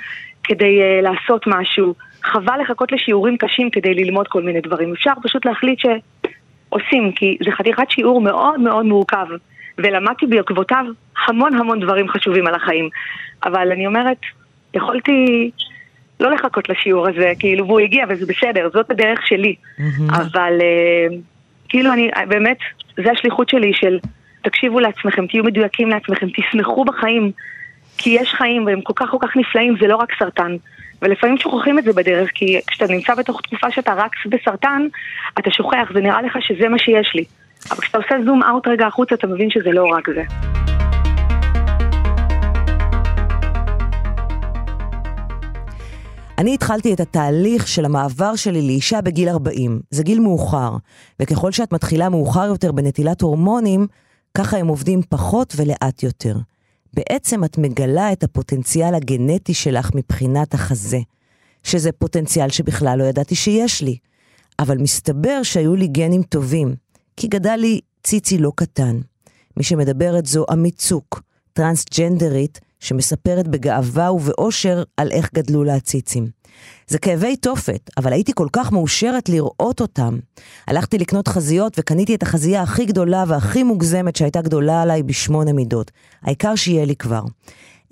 כדי uh, לעשות משהו, חבל לחכות לשיעורים קשים כדי ללמוד כל מיני דברים, אפשר פשוט להחליט שעושים, כי זה חתיכת שיעור מאוד מאוד מורכב, ולמדתי בעקבותיו המון המון דברים חשובים על החיים. אבל אני אומרת, יכולתי לא לחכות לשיעור הזה, כאילו הוא הגיע וזה בסדר, זאת הדרך שלי. אבל כאילו אני, באמת, זה השליחות שלי של תקשיבו לעצמכם, תהיו מדויקים לעצמכם, תשמחו בחיים, כי יש חיים והם כל כך כל כך נפלאים, זה לא רק סרטן. ולפעמים שוכחים את זה בדרך, כי כשאתה נמצא בתוך תקופה שאתה רק בסרטן, אתה שוכח, זה נראה לך שזה מה שיש לי. אבל כשאתה עושה זום אאוט רגע החוצה, אתה מבין שזה לא רק זה. אני התחלתי את התהליך של המעבר שלי לאישה בגיל ארבעים. זה גיל מאוחר, וככל שאת מתחילה מאוחר יותר בנטילת הורמונים, ככה הם עובדים פחות ולאט יותר. בעצם את מגלה את הפוטנציאל הגנטי שלך מבחינת החזה, שזה פוטנציאל שבכלל לא ידעתי שיש לי. אבל מסתבר שהיו לי גנים טובים, כי גדל לי ציצי לא קטן. מי שמדברת זו אמיצוק, טרנסג'נדרית, שמספרת בגאווה ובאושר על איך גדלו לה הציצים. זה כאבי תופת, אבל הייתי כל כך מאושרת לראות אותם. הלכתי לקנות חזיות וקניתי את החזייה הכי גדולה והכי מוגזמת שהייתה גדולה עליי בשמונה מידות. העיקר שיהיה לי כבר.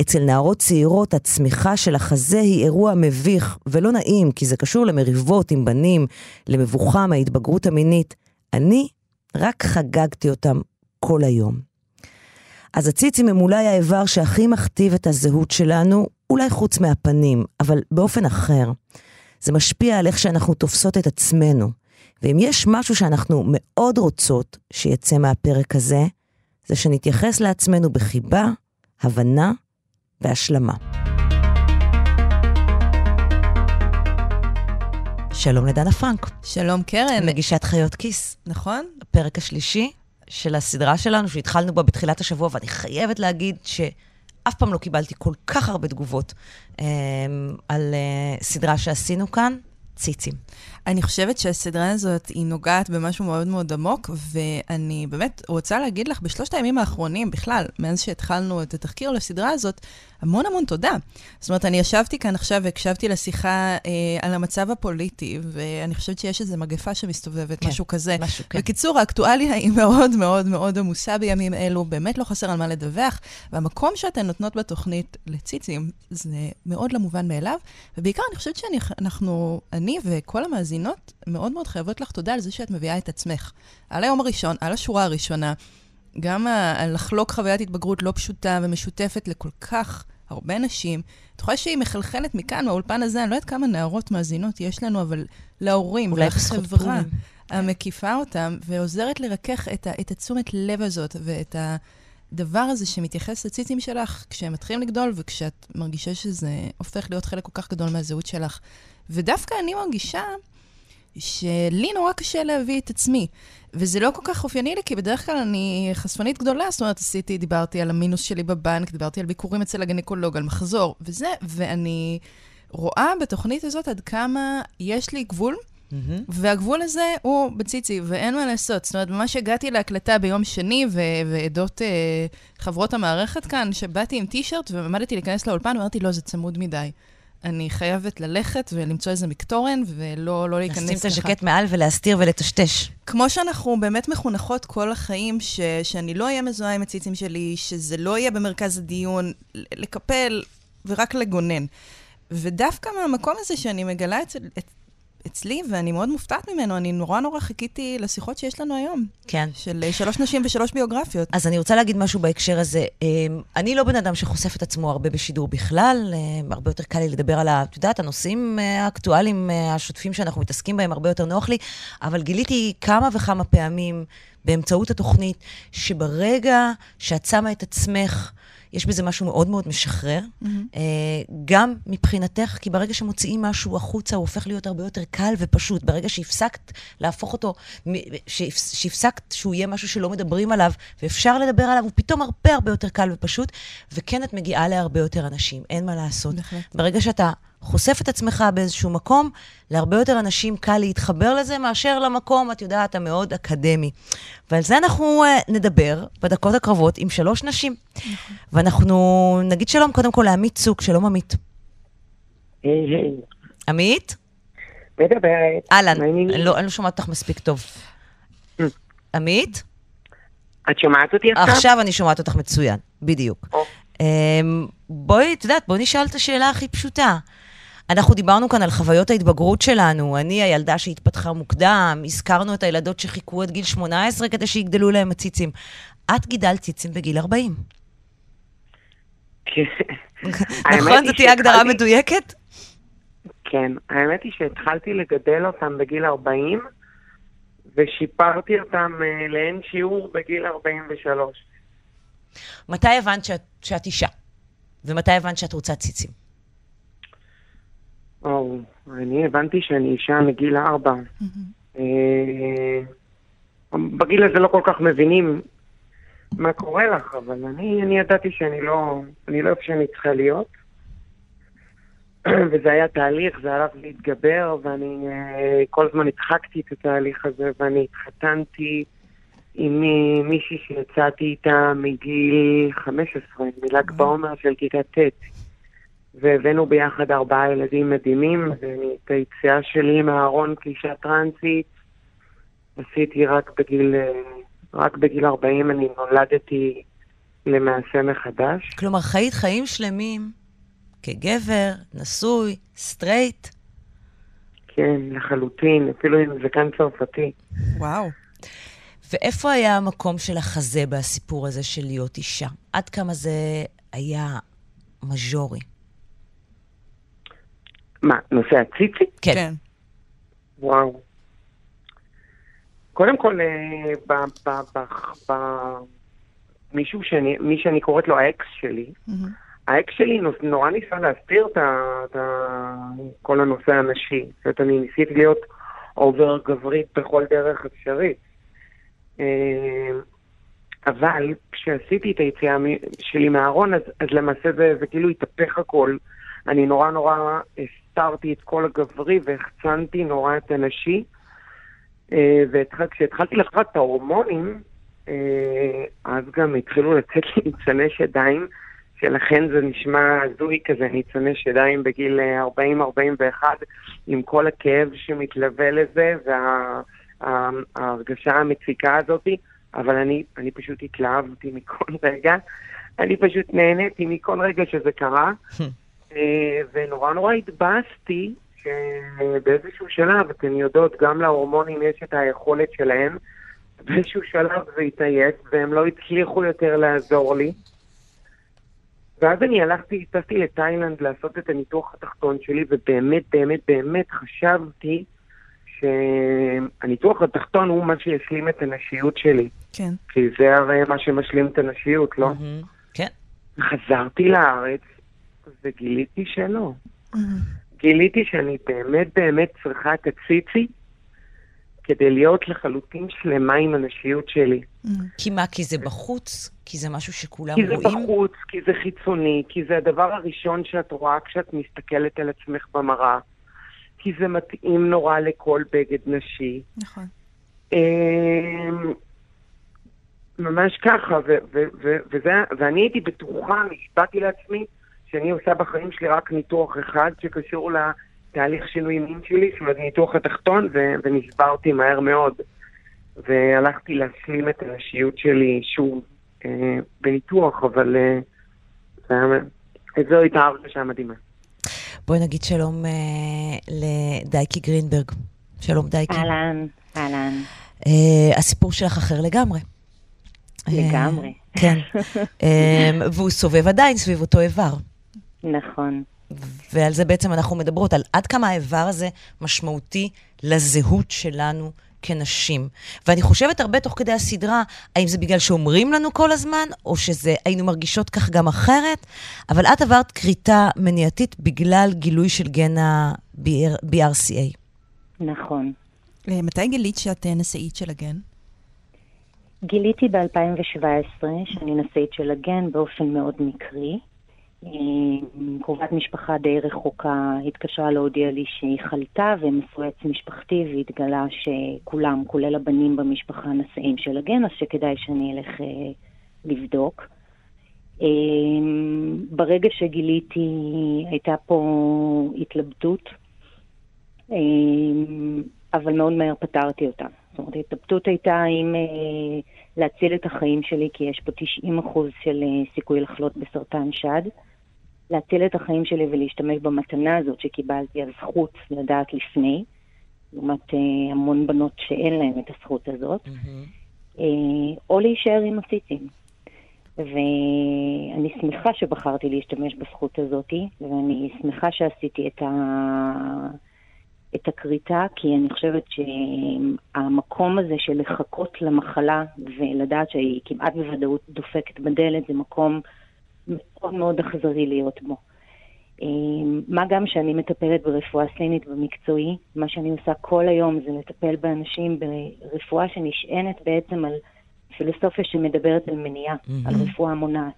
אצל נערות צעירות הצמיחה של החזה היא אירוע מביך ולא נעים, כי זה קשור למריבות עם בנים, למבוכה מההתבגרות המינית. אני רק חגגתי אותם כל היום. אז הציצים הם אולי האיבר שהכי מכתיב את הזהות שלנו, אולי חוץ מהפנים, אבל באופן אחר. זה משפיע על איך שאנחנו תופסות את עצמנו. ואם יש משהו שאנחנו מאוד רוצות שיצא מהפרק הזה, זה שנתייחס לעצמנו בחיבה, הבנה והשלמה. שלום לדנה פרנק. שלום קרן. מגישת חיות כיס. נכון. הפרק השלישי של הסדרה שלנו, שהתחלנו בה בתחילת השבוע, ואני חייבת להגיד שאף פעם לא קיבלתי כל כך הרבה תגובות אה, על אה, סדרה שעשינו כאן, ציצים. אני חושבת שהסדרה הזאת היא נוגעת במשהו מאוד מאוד עמוק, ואני באמת רוצה להגיד לך, בשלושת הימים האחרונים, בכלל, מאז שהתחלנו את התחקיר לסדרה הזאת, המון המון תודה. זאת אומרת, אני ישבתי כאן עכשיו והקשבתי לשיחה אה, על המצב הפוליטי, ואני חושבת שיש איזו מגפה שמסתובבת, כן, משהו כזה. משהו, כן. בקיצור, האקטואליה היא מאוד מאוד מאוד עמוסה בימים אלו, באמת לא חסר על מה לדווח, והמקום שאתן נותנות בתוכנית לציצים, זה מאוד לא מובן מאליו, ובעיקר אני חושבת שאנחנו, אני וכל המאזינות, מאוד מאוד חייבות לך תודה על זה שאת מביאה את עצמך. על היום הראשון, על השורה הראשונה, גם לחלוק חוויית התבגרות לא פשוטה ומשותפת לכל כך הרבה נשים. את יכולה שהיא מחלחלת מכאן, מהאולפן הזה, אני לא יודעת כמה נערות מאזינות יש לנו, אבל להורים, לחברה המקיפה אותם, ועוזרת לרכך את, את התשומת לב הזאת, ואת הדבר הזה שמתייחס לציצים שלך, כשהם מתחילים לגדול, וכשאת מרגישה שזה הופך להיות חלק כל כך גדול מהזהות שלך. ודווקא אני מרגישה שלי נורא קשה להביא את עצמי. וזה לא כל כך אופייני לי, כי בדרך כלל אני חשפנית גדולה, זאת אומרת, עשיתי, דיברתי על המינוס שלי בבנק, דיברתי על ביקורים אצל הגניקולוג, על מחזור, וזה, ואני רואה בתוכנית הזאת עד כמה יש לי גבול, והגבול הזה הוא בציצי, ואין מה לעשות. זאת אומרת, ממש הגעתי להקלטה ביום שני, ועדות חברות המערכת כאן, שבאתי עם טישרט, וממדתי להיכנס לאולפן, ואמרתי, "לא, זה צמוד מדי." אני חייבת ללכת ולמצוא איזה מקטורן, ולא לא להיכנס ככה. לשים את הז'קט מעל ולהסתיר ולטשטש. כמו שאנחנו באמת מחונכות כל החיים, ש, שאני לא אהיה מזוהה עם הציצים שלי, שזה לא יהיה במרכז הדיון, לקפל ורק לגונן. ודווקא מהמקום הזה שאני מגלה אצל, את, אצלי, ואני מאוד מופתעת ממנו, אני נורא נורא חיכיתי לשיחות שיש לנו היום. כן. של שלוש נשים ושלוש ביוגרפיות. אז אני רוצה להגיד משהו בהקשר הזה. אני לא בן אדם שחושף את עצמו הרבה בשידור בכלל, הרבה יותר קל לי לדבר על התודעת, הנושאים האקטואליים, השוטפים שאנחנו מתעסקים בהם, הרבה יותר נוח לי, אבל גיליתי כמה וכמה פעמים באמצעות התוכנית, שברגע שאת שמה את עצמך, יש בזה משהו מאוד מאוד משחרר, mm-hmm. גם מבחינתך, כי ברגע שמוציאים משהו החוצה, הוא הופך להיות הרבה יותר קל ופשוט. ברגע שהפסקת להפוך אותו, שהפסקת שהוא יהיה משהו שלא מדברים עליו, ואפשר לדבר עליו, הוא פתאום הרבה הרבה יותר קל ופשוט, וכן את מגיעה להרבה יותר אנשים, אין מה לעשות. נכון. ברגע שאתה חושף את עצמך באיזשהו מקום, להרבה יותר אנשים קל להתחבר לזה, מאשר למקום, את יודעת, אתה מאוד אקדמי. ועל זה אנחנו נדבר בדקות הקרבות עם שלוש נשים. ואנחנו נגיד שלום קודם כל לעמית צוק, שלום עמית. עמית? מדברת. אלן, אני לא שומעת אותך מספיק טוב. עמית? את שומעת אותי עכשיו? עכשיו אני שומעת אותך מצוין, בדיוק. בואי, את יודעת, בואי נשאל את השאלה הכי פשוטה. אנחנו דיברנו כאן על חוויות ההתבגרות שלנו, אני הילדה שהתפתחה מוקדם, הזכרנו את הילדות שחיכו עד גיל שמונה עשרה כדי שיגדלו להם הציצים. את גידלת ציצים בגיל ארבעים. נכון, זאת תהיה הגדרה מדויקת? כן, האמת היא שהתחלתי לגדל אותם בגיל ארבעים, ושיפרתי אותם לאין שיעור בגיל ארבעים ושלוש. מתי הבנת שאת אישה? ומתי הבנת שאת רוצה ציצים? או, אני הבנתי שאני אישה מגיל ארבע. בגיל הזה לא כל כך מבינים מה קורה לך, אבל אני, אני ידעתי שאני לא, אני לא איפה שאני צריכה להיות. וזה היה תהליך, זה הלך להתגבר, ואני כל הזמן הדחקתי את התהליך הזה, ואני התחתנתי עם מישהי שיצאתי איתה מגיל חמש עשרה, מילג בעומר של כיתה ט', והבאנו ביחד ארבעה ילדים מדהימים, ואת היציאה שלי מהארון כאישה טרנסית, עשיתי רק בגיל, רק בגיל ארבעים, אני נולדתי למעשה מחדש. כלומר, חיית חיים שלמים, כגבר, נשוי, סטרייט. כן, לחלוטין, אפילו עם זקן צרפתי. וואו. ואיפה היה המקום של החזה בסיפור הזה של להיות אישה? עד כמה זה היה מז'ורי? מה, נושא הציצי? כן. וואו. קודם כל, ב, ב, ב, ב, מישהו שאני, מי שאני קוראת לו האקס שלי, mm-hmm. האקס שלי נורא ניסה להסתיר את כל הנושא הנשי. זאת אומרת, אני ניסית להיות עובר גברית בכל דרך אפשרית. אבל כשעשיתי את היציאה שלי מהארון, אז, אז למעשה זה, זה כאילו התהפך הכל. אני נורא נורא הסתרתי את כל הגברי והחצנתי נורא את הנשי. וכשהתחלתי לחוות את ההורמונים, אז גם התחילו לצאת ניצני שדיים, שלכן זה נשמע זוי כזה, ניצני שדיים בגיל ארבעים עד ארבעים ואחת, עם כל הכאב שמתלווה לזה, וההרגשה וה, המציקה הזאת, אבל אני, אני פשוט התלהבתי מכל רגע, אני פשוט נהניתי מכל רגע שזה קרה, ונורא נורא התבאסתי, שבאיזשהו שלב, אתן יודעות, גם להורמונים יש את היכולת שלהם, באיזשהו שלב זה התעייף, והם לא הצליחו יותר לעזור לי, ואז אני הלכתי, טסתי לתאילנד לעשות את הניתוח התחתון שלי, ובאמת, באמת, באמת חשבתי שהניתוח התחתון הוא מה שישלים את הנשיות שלי. כן. כי זה הרי מה שמשלים את הנשיות, לא? Mm-hmm. כן. חזרתי לארץ, וגיליתי שלא. Mm-hmm. גיליתי שאני באמת, באמת צריכה את הציצי, כדי להיות לחלוטין שלמה עם הנשיות שלי. כי מה? כי זה בחוץ? כי זה משהו שכולם רואים? כי זה בחוץ, כי זה חיצוני, כי זה הדבר הראשון שאת רואה כשאת מסתכלת על עצמך במראה. כי זה מתאים נורא לכל בגד נשי. נכון. ממש ככה, ואני הייתי בטוחה, נשבעתי לעצמי, שאני עושה בחיים שלי רק ניתוח אחד שקשור ל... תהליך שינוי מין שלי, שהוא ניתוח התחתון, ונשברתי מהר מאוד. והלכתי להשלים את הנשיות שלי שוב אה, בניתוח, אבל אה, זו הייתה הרגשה מדהימה. בואי נגיד שלום אה, לדייקי גרינברג. שלום דייקי. אהלן, אהלן. אה, הסיפור שלך אחר לגמרי. לגמרי. אה, כן. אה, והוא סובב עדיין סביב אותו איבר. נכון. ועל זה בעצם אנחנו מדברות, על עד כמה האיבר הזה משמעותי לזהות שלנו כנשים. ואני חושבת הרבה תוך כדי הסדרה, האם זה בגלל שאומרים לנו כל הזמן, או שזה היינו מרגישות כך גם אחרת, אבל את עברת קריטה מניעתית בגלל גילוי של גן ה-בי אר סי איי. נכון. מתי גילית שאת נשאית של הגן? גיליתי ב-אלפיים שבע עשרה שאני נשאית של הגן באופן מאוד מקרי. קרובת משפחה די רחוקה התקשרה להודיע לי שהיא חלתה ומסועץ משפחתי והתגלה שכולם, כולל הבנים במשפחה נשאים של הגן, אז שכדאי שאני אלך אה, לבדוק. אה, ברגע שגיליתי הייתה פה התלבטות, אה, אבל מאוד מהר פתרתי אותה. זאת אומרת, ההתלבטות הייתה עם... אה, להציל את החיים שלי, כי יש פה תשעים אחוז של סיכוי לחלות בסרטן שד, להציל את החיים שלי ולהשתמש במתנה הזאת שקיבלתי, הזכות לדעת לפני, לעומת המון בנות שאין להן את הזכות הזאת, mm-hmm. או להישאר עם הציצים. ואני שמחה שבחרתי להשתמש בזכות הזאת, ואני שמחה שעשיתי את ה... את הקריטה, כי אני חושבת שהמקום הזה של לחכות למחלה ולדעת שהיא כמעט בוודאות דופקת בדלת, זה מקום מאוד מאוד אכזרי להיות בו. מה גם שאני מטפלת ברפואה סינית במקצועי, מה שאני עושה כל היום זה לטפל באנשים ברפואה שנשענת בעצם על פילוסופיה שמדברת על מניעה, mm-hmm. על רפואה מונעת.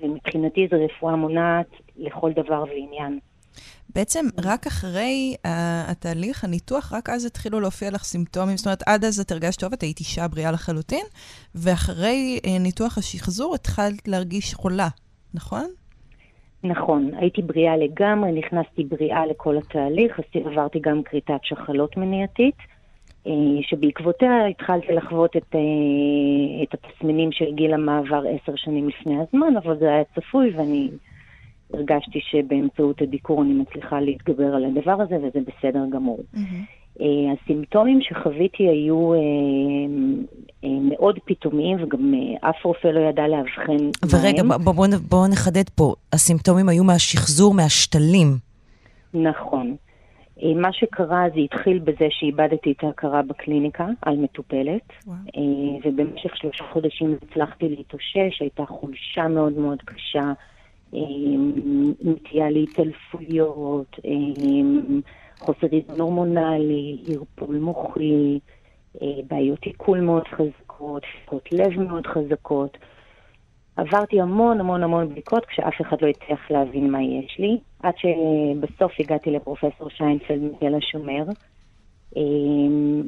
ומבחינתי זה רפואה מונעת לכל דבר ועניין. בעצם רק אחרי התהליך, הניתוח, רק אז התחילו להופיע לך סימפטומים, זאת אומרת, עד אז את הרגשת טוב, את היית אישה בריאה לחלוטין, ואחרי ניתוח השחזור התחלת להרגיש חולה, נכון? נכון, הייתי בריאה לגמרי, נכנסתי בריאה לכל התהליך, עברתי גם קריטת שחלות מניעתית, שבעקבותיה התחלתי לחוות את, את התסמינים של גיל המעבר עשר שנים לפני הזמן, אבל זה היה צפוי ואני... הרגשתי שבאמצעות הדיקור אני מצליחה להתגבר על הדבר הזה, וזה בסדר גמור. Mm-hmm. הסימפטומים שחוויתי היו מאוד פתאומיים, וגם אף רופא לא ידע להבחן. ורגע, בואו בוא, בוא נחדד פה. הסימפטומים היו מהשחזור, מהשתלים. נכון. מה שקרה זה התחיל בזה שאיבדתי את ההכרה בקליניקה על מטופלת, wow. ובמשך שלושה חודשים הצלחתי להתאושש, הייתה חולשה מאוד מאוד קשה, נטייה להתעלפויות, חוסר איזון הורמונלי, ערפול מוחי, בעיות עיכול מאוד חזקות, שפעות לב מאוד חזקות. עברתי המון המון המון בדיקות כשאף אחד לא הצליח להבין מה יש לי, עד שבסוף הגעתי לפרופסור שיינפלד מתל השומר,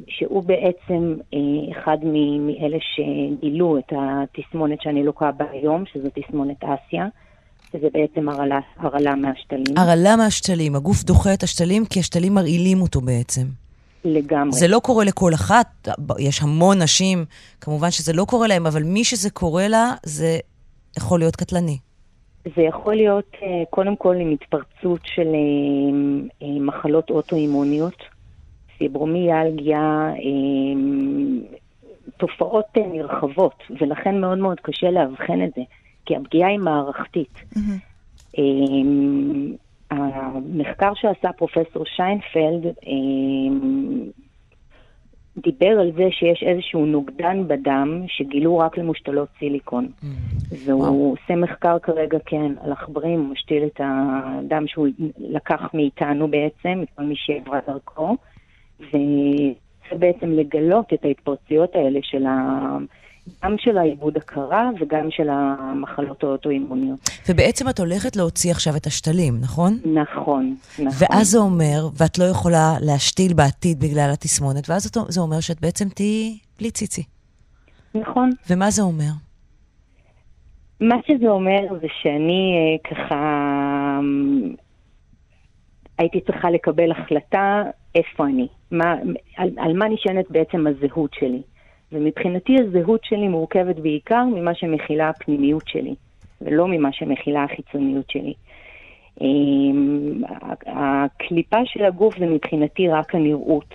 שהוא בעצם אחד מאלה שגילו את התסמונת שאני לוקה ביום, שזו תסמונת אסיה, שזה בעצם הרעלה, הרעלה מהשתלים. הרעלה מהשתלים, הגוף דוחה את השתלים כי השתלים מרעילים אותו בעצם. לגמרי. זה לא קורה לכל אחת, יש המון נשים, כמובן שזה לא קורה להם, אבל מי שזה קורה לה, זה יכול להיות קטלני. זה יכול להיות קודם כל עם התפרצות של מחלות אוטואימוניות, פיברומיאלגיה, תופעות נרחבות, ולכן מאוד מאוד קשה להבחן את זה, כי הפגיעה היא מערכתית. Mm-hmm. המחקר שעשה פרופסור שיינפלד דיבר על זה שיש איזשהו נוגדן בדם שגילו רק למושתלות סיליקון. Mm. והוא wow. עושה מחקר כרגע, כן, על עכברים, הוא משתיל את הדם שהוא לקח מאיתנו בעצם, מכל מי שעברה דרכו, ובעצם לגלות את ההתפרצויות האלה של ה... גם של העיבוד הכרה וגם של המחלות האוטואימוניות. ובעצם את הולכת להוציא עכשיו את השתלים, נכון? נכון, נכון. ואז זה אומר, ואת לא יכולה להשתיל בעתיד בגלל התסמונת, ואז זה אומר שאת בעצם תהי בלי ציצי. נכון. ומה זה אומר? מה שזה אומר זה שאני ככה הייתי צריכה לקבל החלטה איפה אני, מה, על, על מה נשענת בעצם הזהות שלי. ומבחינתי הזהות שלי מורכבת בעיקר ממה שמכילה הפנימיות שלי, ולא ממה שמכילה החיצוניות שלי. הקליפה של הגוף זה מבחינתי רק הנראות.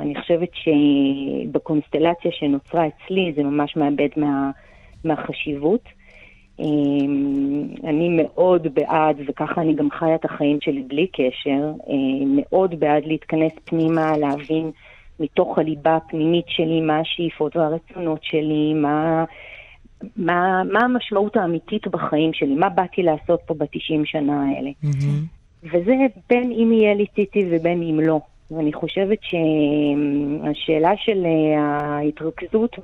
אני חושבת שבקונסטלציה שנוצרה אצלי זה ממש מאבד מה, מהחשיבות. אני מאוד בעד, וככה אני גם חיה את החיים שלי בלי קשר, מאוד בעד להתכנס פנימה, להבין מתוך הליבה הפנימית שלי, מה השאיפות והרצונות שלי, מה, מה, מה המשמעות האמיתית בחיים שלי, מה באתי לעשות פה ב-תשעים שנה האלה. Mm-hmm. וזה בין אם יהיה לי ציצי ובין אם לא. ואני חושבת שהשאלה של ההתרכזות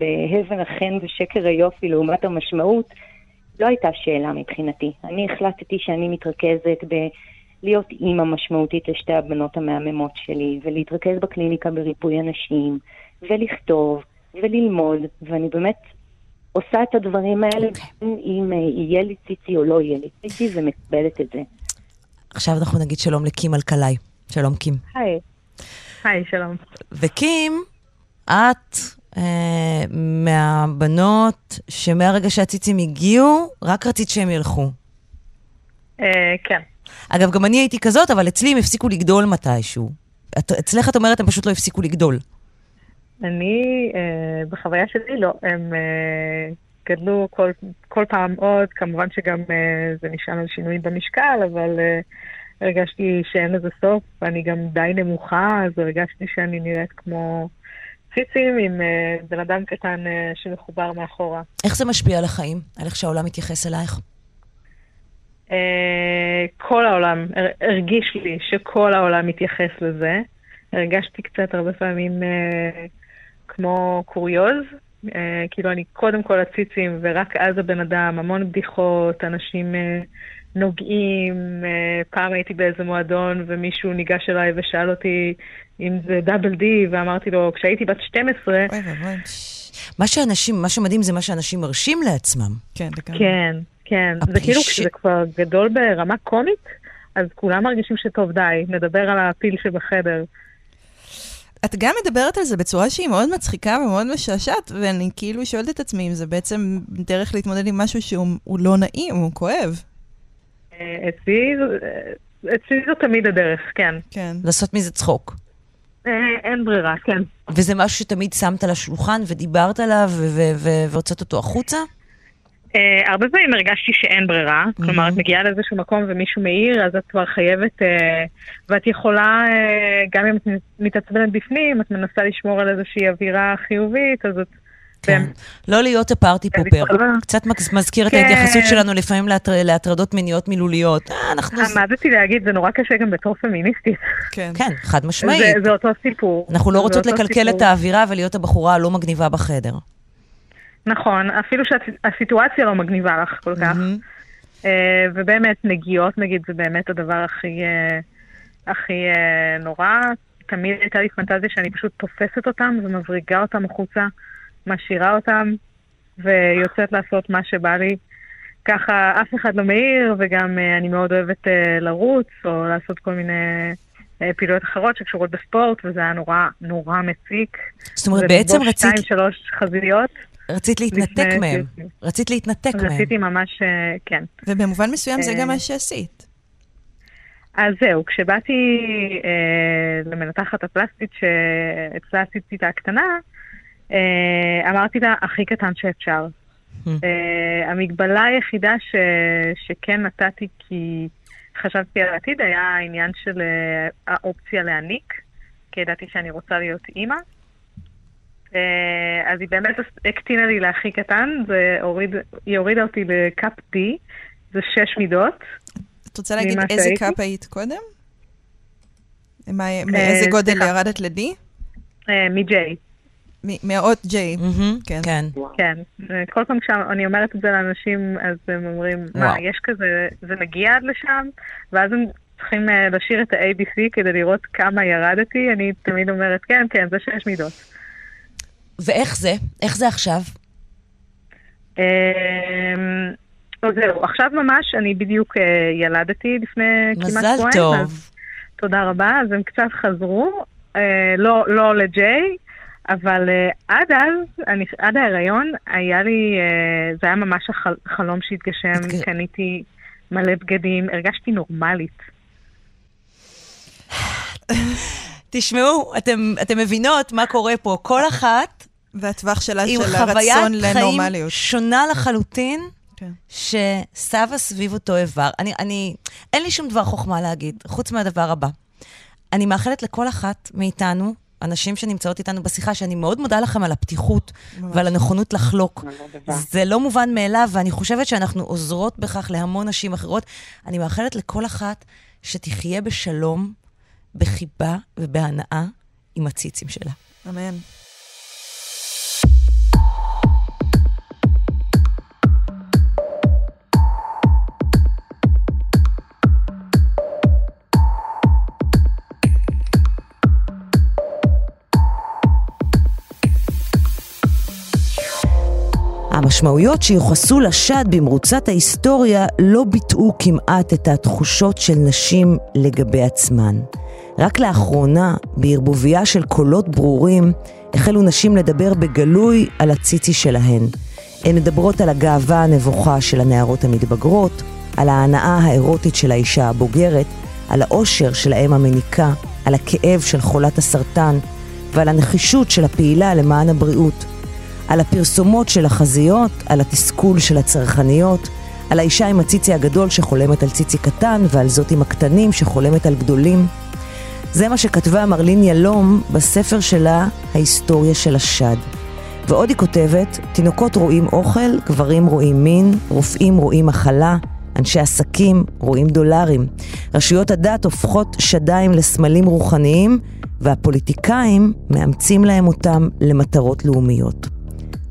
בהבן החן ושקר היופי לעומת המשמעות, לא הייתה שאלה מבחינתי. אני החלטתי שאני מתרכזת ב... להיות אימא משמעותית לשתי הבנות המהממות שלי, ולהתרכז בקליניקה בריפוי אנשים, ולכתוב, וללמוד, ואני באמת עושה את הדברים האלה, okay. אם יהיה לי ציצי או לא יהיה לי ציצי, ומקבלת את זה. עכשיו אנחנו נגיד שלום לקים אלקלעי. שלום קים. היי. היי, שלום. וקים, את אה, מהבנות שמהרגע שהציצים הגיעו, רק רצית שהם ילכו. אה, כן. אגב, גם אני הייתי כזאת, אבל אצלי הם הפסיקו לגדול מתישהו. אצלך את אומרת, הם פשוט לא הפסיקו לגדול. אני, אה, בחוויה שלי, לא. הם אה, גדלו כל, כל פעם עוד, כמובן שגם אה, זה נשען על שינויים במשקל, אבל אה, הרגשתי שאין לזה סוף, ואני גם די נמוכה, אז הרגשתי שאני נראית כמו ציצים עם אה, בן אדם קטן אה, שמחובר מאחורה. איך זה משפיע על החיים? על איך שהעולם מתייחס אלייך? כל העולם, הרגיש לי שכל העולם מתייחס לזה. הרגשתי קצת הרבה פעמים כמו קוריוז, כאילו אני קודם כל הציצים ורק אז הבן אדם, המון בדיחות, אנשים נוגעים. פעם הייתי באיזה מועדון ומישהו ניגש אליי ושאל אותי אם זה דאבל די, ואמרתי לו כשהייתי בת שתים עשרה. אוי ואוי, מה שאנשים, מה שמדהים זה מה שאנשים מרשים לעצמם. כן, כן. כן, זה כאילו כשזה כבר גדול ברמה קומית, אז כולם מרגישים שטוב די, נדבר על הפיל שבחדר. את גם מדברת על זה בצורה שהיא מאוד מצחיקה ומאוד משעשעת, ואני כאילו שואלת את עצמי אם זה בעצם דרך להתמודד עם משהו שהוא לא נעים, הוא כואב. אצלי זו תמיד הדרך, כן. לעשות מזה צחוק. אין ברירה, כן. וזה משהו שתמיד שמת על השולחן ודיברת עליו והוצאת אותו החוצה? Uh, הרבה פעמים הרגשתי שאין ברירה, mm-hmm. כלומר, את מגיעה לאיזשהו מקום ומישהו מאיר, אז את כבר חייבת, uh, ואת יכולה, uh, גם אם את מתעצבנת בפנים, את מנסה לשמור על איזושהי אווירה חיובית, אז את לא להיות הפארטי פופר. קצת מזכיר את ההתייחסות שלנו לפעמים להטרדות מיניות מילוליות. עמדתי להגיד, זה נורא קשה גם בתור פמיניסטית. כן, חד משמעית. זה אותו סיפור. אנחנו לא רוצות לקלקל את האווירה ולהיות הבחורה הלא מגניבה בחדר. נכון, אפילו שהסיטואציה לא מגניבה לך כל כך. ובאמת נגיעות, נגיד, זה באמת הדבר הכי הכי נורא. תמיד הייתה לי פנטזיה שאני פשוט תופסת אותם ומבריגה אותם החוצה, משאירה אותם ויוצאת לעשות מה שבא לי. ככה אף אחד לא מהיר, וגם אני מאוד אוהבת לרוץ או לעשות כל מיני פעילויות אחרות שקשורות בספורט, וזה היה נורא נורא מציק. זאת אומרת, בעצם רצית... שתיים, שלוש חזיות. רצית להתנתק מהם. רצית להתנתק מהם. רציתי ממש, כן. ובמובן מסוים זה גם מה שעשית. אז זהו, כשבאתי אה, למנתחת הפלסטית שאצלה עשיתי את הקטנה, אה, אמרתי לה הכי קטן שאפשר. אה, המגבלה היחידה ש, שכן נתתי כי חשבתי על העתיד היה העניין של אה, האופציה להניק, כי ידעתי שאני רוצה להיות אימא. אה, אז היא באמת הקטינה לי להכי קטן, והוריד, היא הורידה אותי לקאפ D, זה שש מידות. את רוצה להגיד איזה קאפ היית קודם? מאיזה גודל ירדת לדי? מ-J. מהאות J. כן. כן. כל פעם כשאני אומרת את זה לאנשים, אז הם אומרים, מה, יש כזה, זה מגיע עד לשם, ואז הם צריכים לשיר את ה-A B C כדי לראות כמה ירדתי. אני תמיד אומרת, כן, כן, זה שש מידות. ואיך זה? איך זה עכשיו? אה... זהו, עכשיו ממש אני בדיוק ילדתי לפני כמעט חודש. מזל טוב. תודה רבה, אז הם קצת חזרו, לא לג'יי, אבל עד אז, עד ההיריון, היה לי, זה היה ממש החלום שהתגשם, קניתי מלא בגדים, הרגשתי נורמלית. תשמעו, אתם מבינות מה קורה פה, כל אחת, והטווח שלה של הרצון לנורמליות. שונה לחלוטין, שסבא סביב אותו איבר. אני, אני, אין לי שום דבר חוכמה להגיד, חוץ מהדבר הבא. אני מאחלת לכל אחת מאיתנו, אנשים שנמצאות איתנו בשיחה, שאני מאוד מודה לכם על הפתיחות ועל הנכונות לחלוק. זה לא מובן מאליו, ואני חושבת שאנחנו עוזרות בכך להמון נשים אחרות. אני מאחלת לכל אחת שתחיה בשלום, בחיבה ובהנאה עם הציצים שלה. אמן. המשמעויות שיוחסו לשד במרוצת ההיסטוריה לא ביטאו כמעט את התחושות של נשים לגבי עצמן. רק לאחרונה, בערבוביה של קולות ברורים, החלו נשים לדבר בגלוי על הציצי שלהן. הן מדברות על הגאווה הנבוכה של הנערות המתבגרות, על ההנאה האירוטית של האישה הבוגרת, על האושר של האם המניקה, על הכאב של חולת הסרטן, ועל הנחישות של הפעילה למען הבריאות. על הפרסומות של החזיות, על התסכול של הצרכניות, על האישה עם הציצי הגדול שחולמת על ציצי קטן, ועל זאת עם הקטנים שחולמת על גדולים. זה מה שכתבה מרלין ילום בספר שלה, ההיסטוריה של השד. ועוד היא כותבת, תינוקות רואים אוכל, גברים רואים מין, רופאים רואים מחלה, אנשי עסקים רואים דולרים. רשויות הדת הופכות שדיים לסמלים רוחניים, והפוליטיקאים מאמצים להם אותם למטרות לאומיות.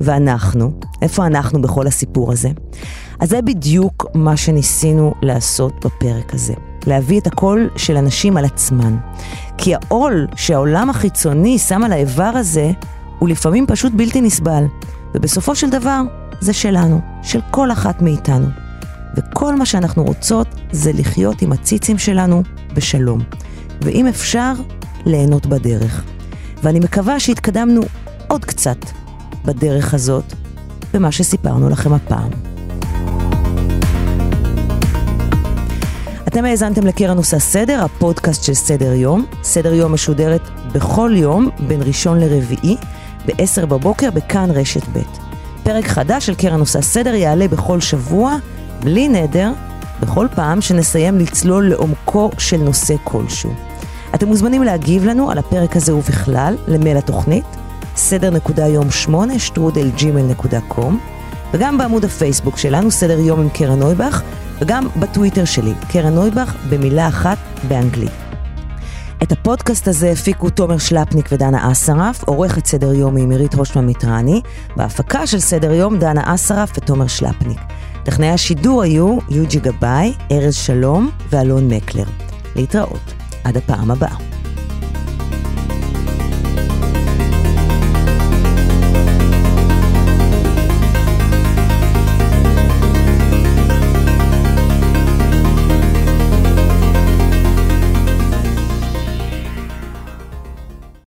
ואנחנו, איפה אנחנו בכל הסיפור הזה? אז זה בדיוק מה שניסינו לעשות בפרק הזה. להביא את הקול של אנשים על עצמן. כי העול שהעולם החיצוני שם על האיבר הזה, הוא לפעמים פשוט בלתי נסבל. ובסופו של דבר, זה שלנו, של כל אחת מאיתנו. וכל מה שאנחנו רוצות זה לחיות עם הציצים שלנו בשלום. ואם אפשר, ליהנות בדרך. ואני מקווה שהתקדמנו עוד קצת בדרך הזאת, במה שסיפרנו לכם הפעם. אתם האזנתם לקרן עושה סדר, הפודקאסט של סדר יום. סדר יום משודרת בכל יום, בין ראשון לרביעי, ב-עשר בבוקר, בכאן רשת ב'. פרק חדש של קרן עושה סדר יעלה בכל שבוע, בלי נדר, בכל פעם שנסיים לצלול לעומקו של נושא כלשהו. אתם מוזמנים להגיב לנו על הפרק הזה ובכלל, למייל התוכנית, סדר נקודה יום שמונה שטרודל ג'ימייל נקודה קום, וגם בעמוד הפייסבוק שלנו, סדר יום עם קרן נויבך, וגם בטוויטר שלי, קרן נויבך במילה אחת באנגלית. את הפודקאסט הזה הפיקו תומר שלפניק ודנה אסרף, עורכת סדר יום עם מירית הושמנד מיטרי, בהפקה של סדר יום דנה אסרף ותומר שלפניק. טכנאי השידור היו יוג'י גבאי, ארז שלום ואלון מקלר. להתראות, עד הפעם הבאה.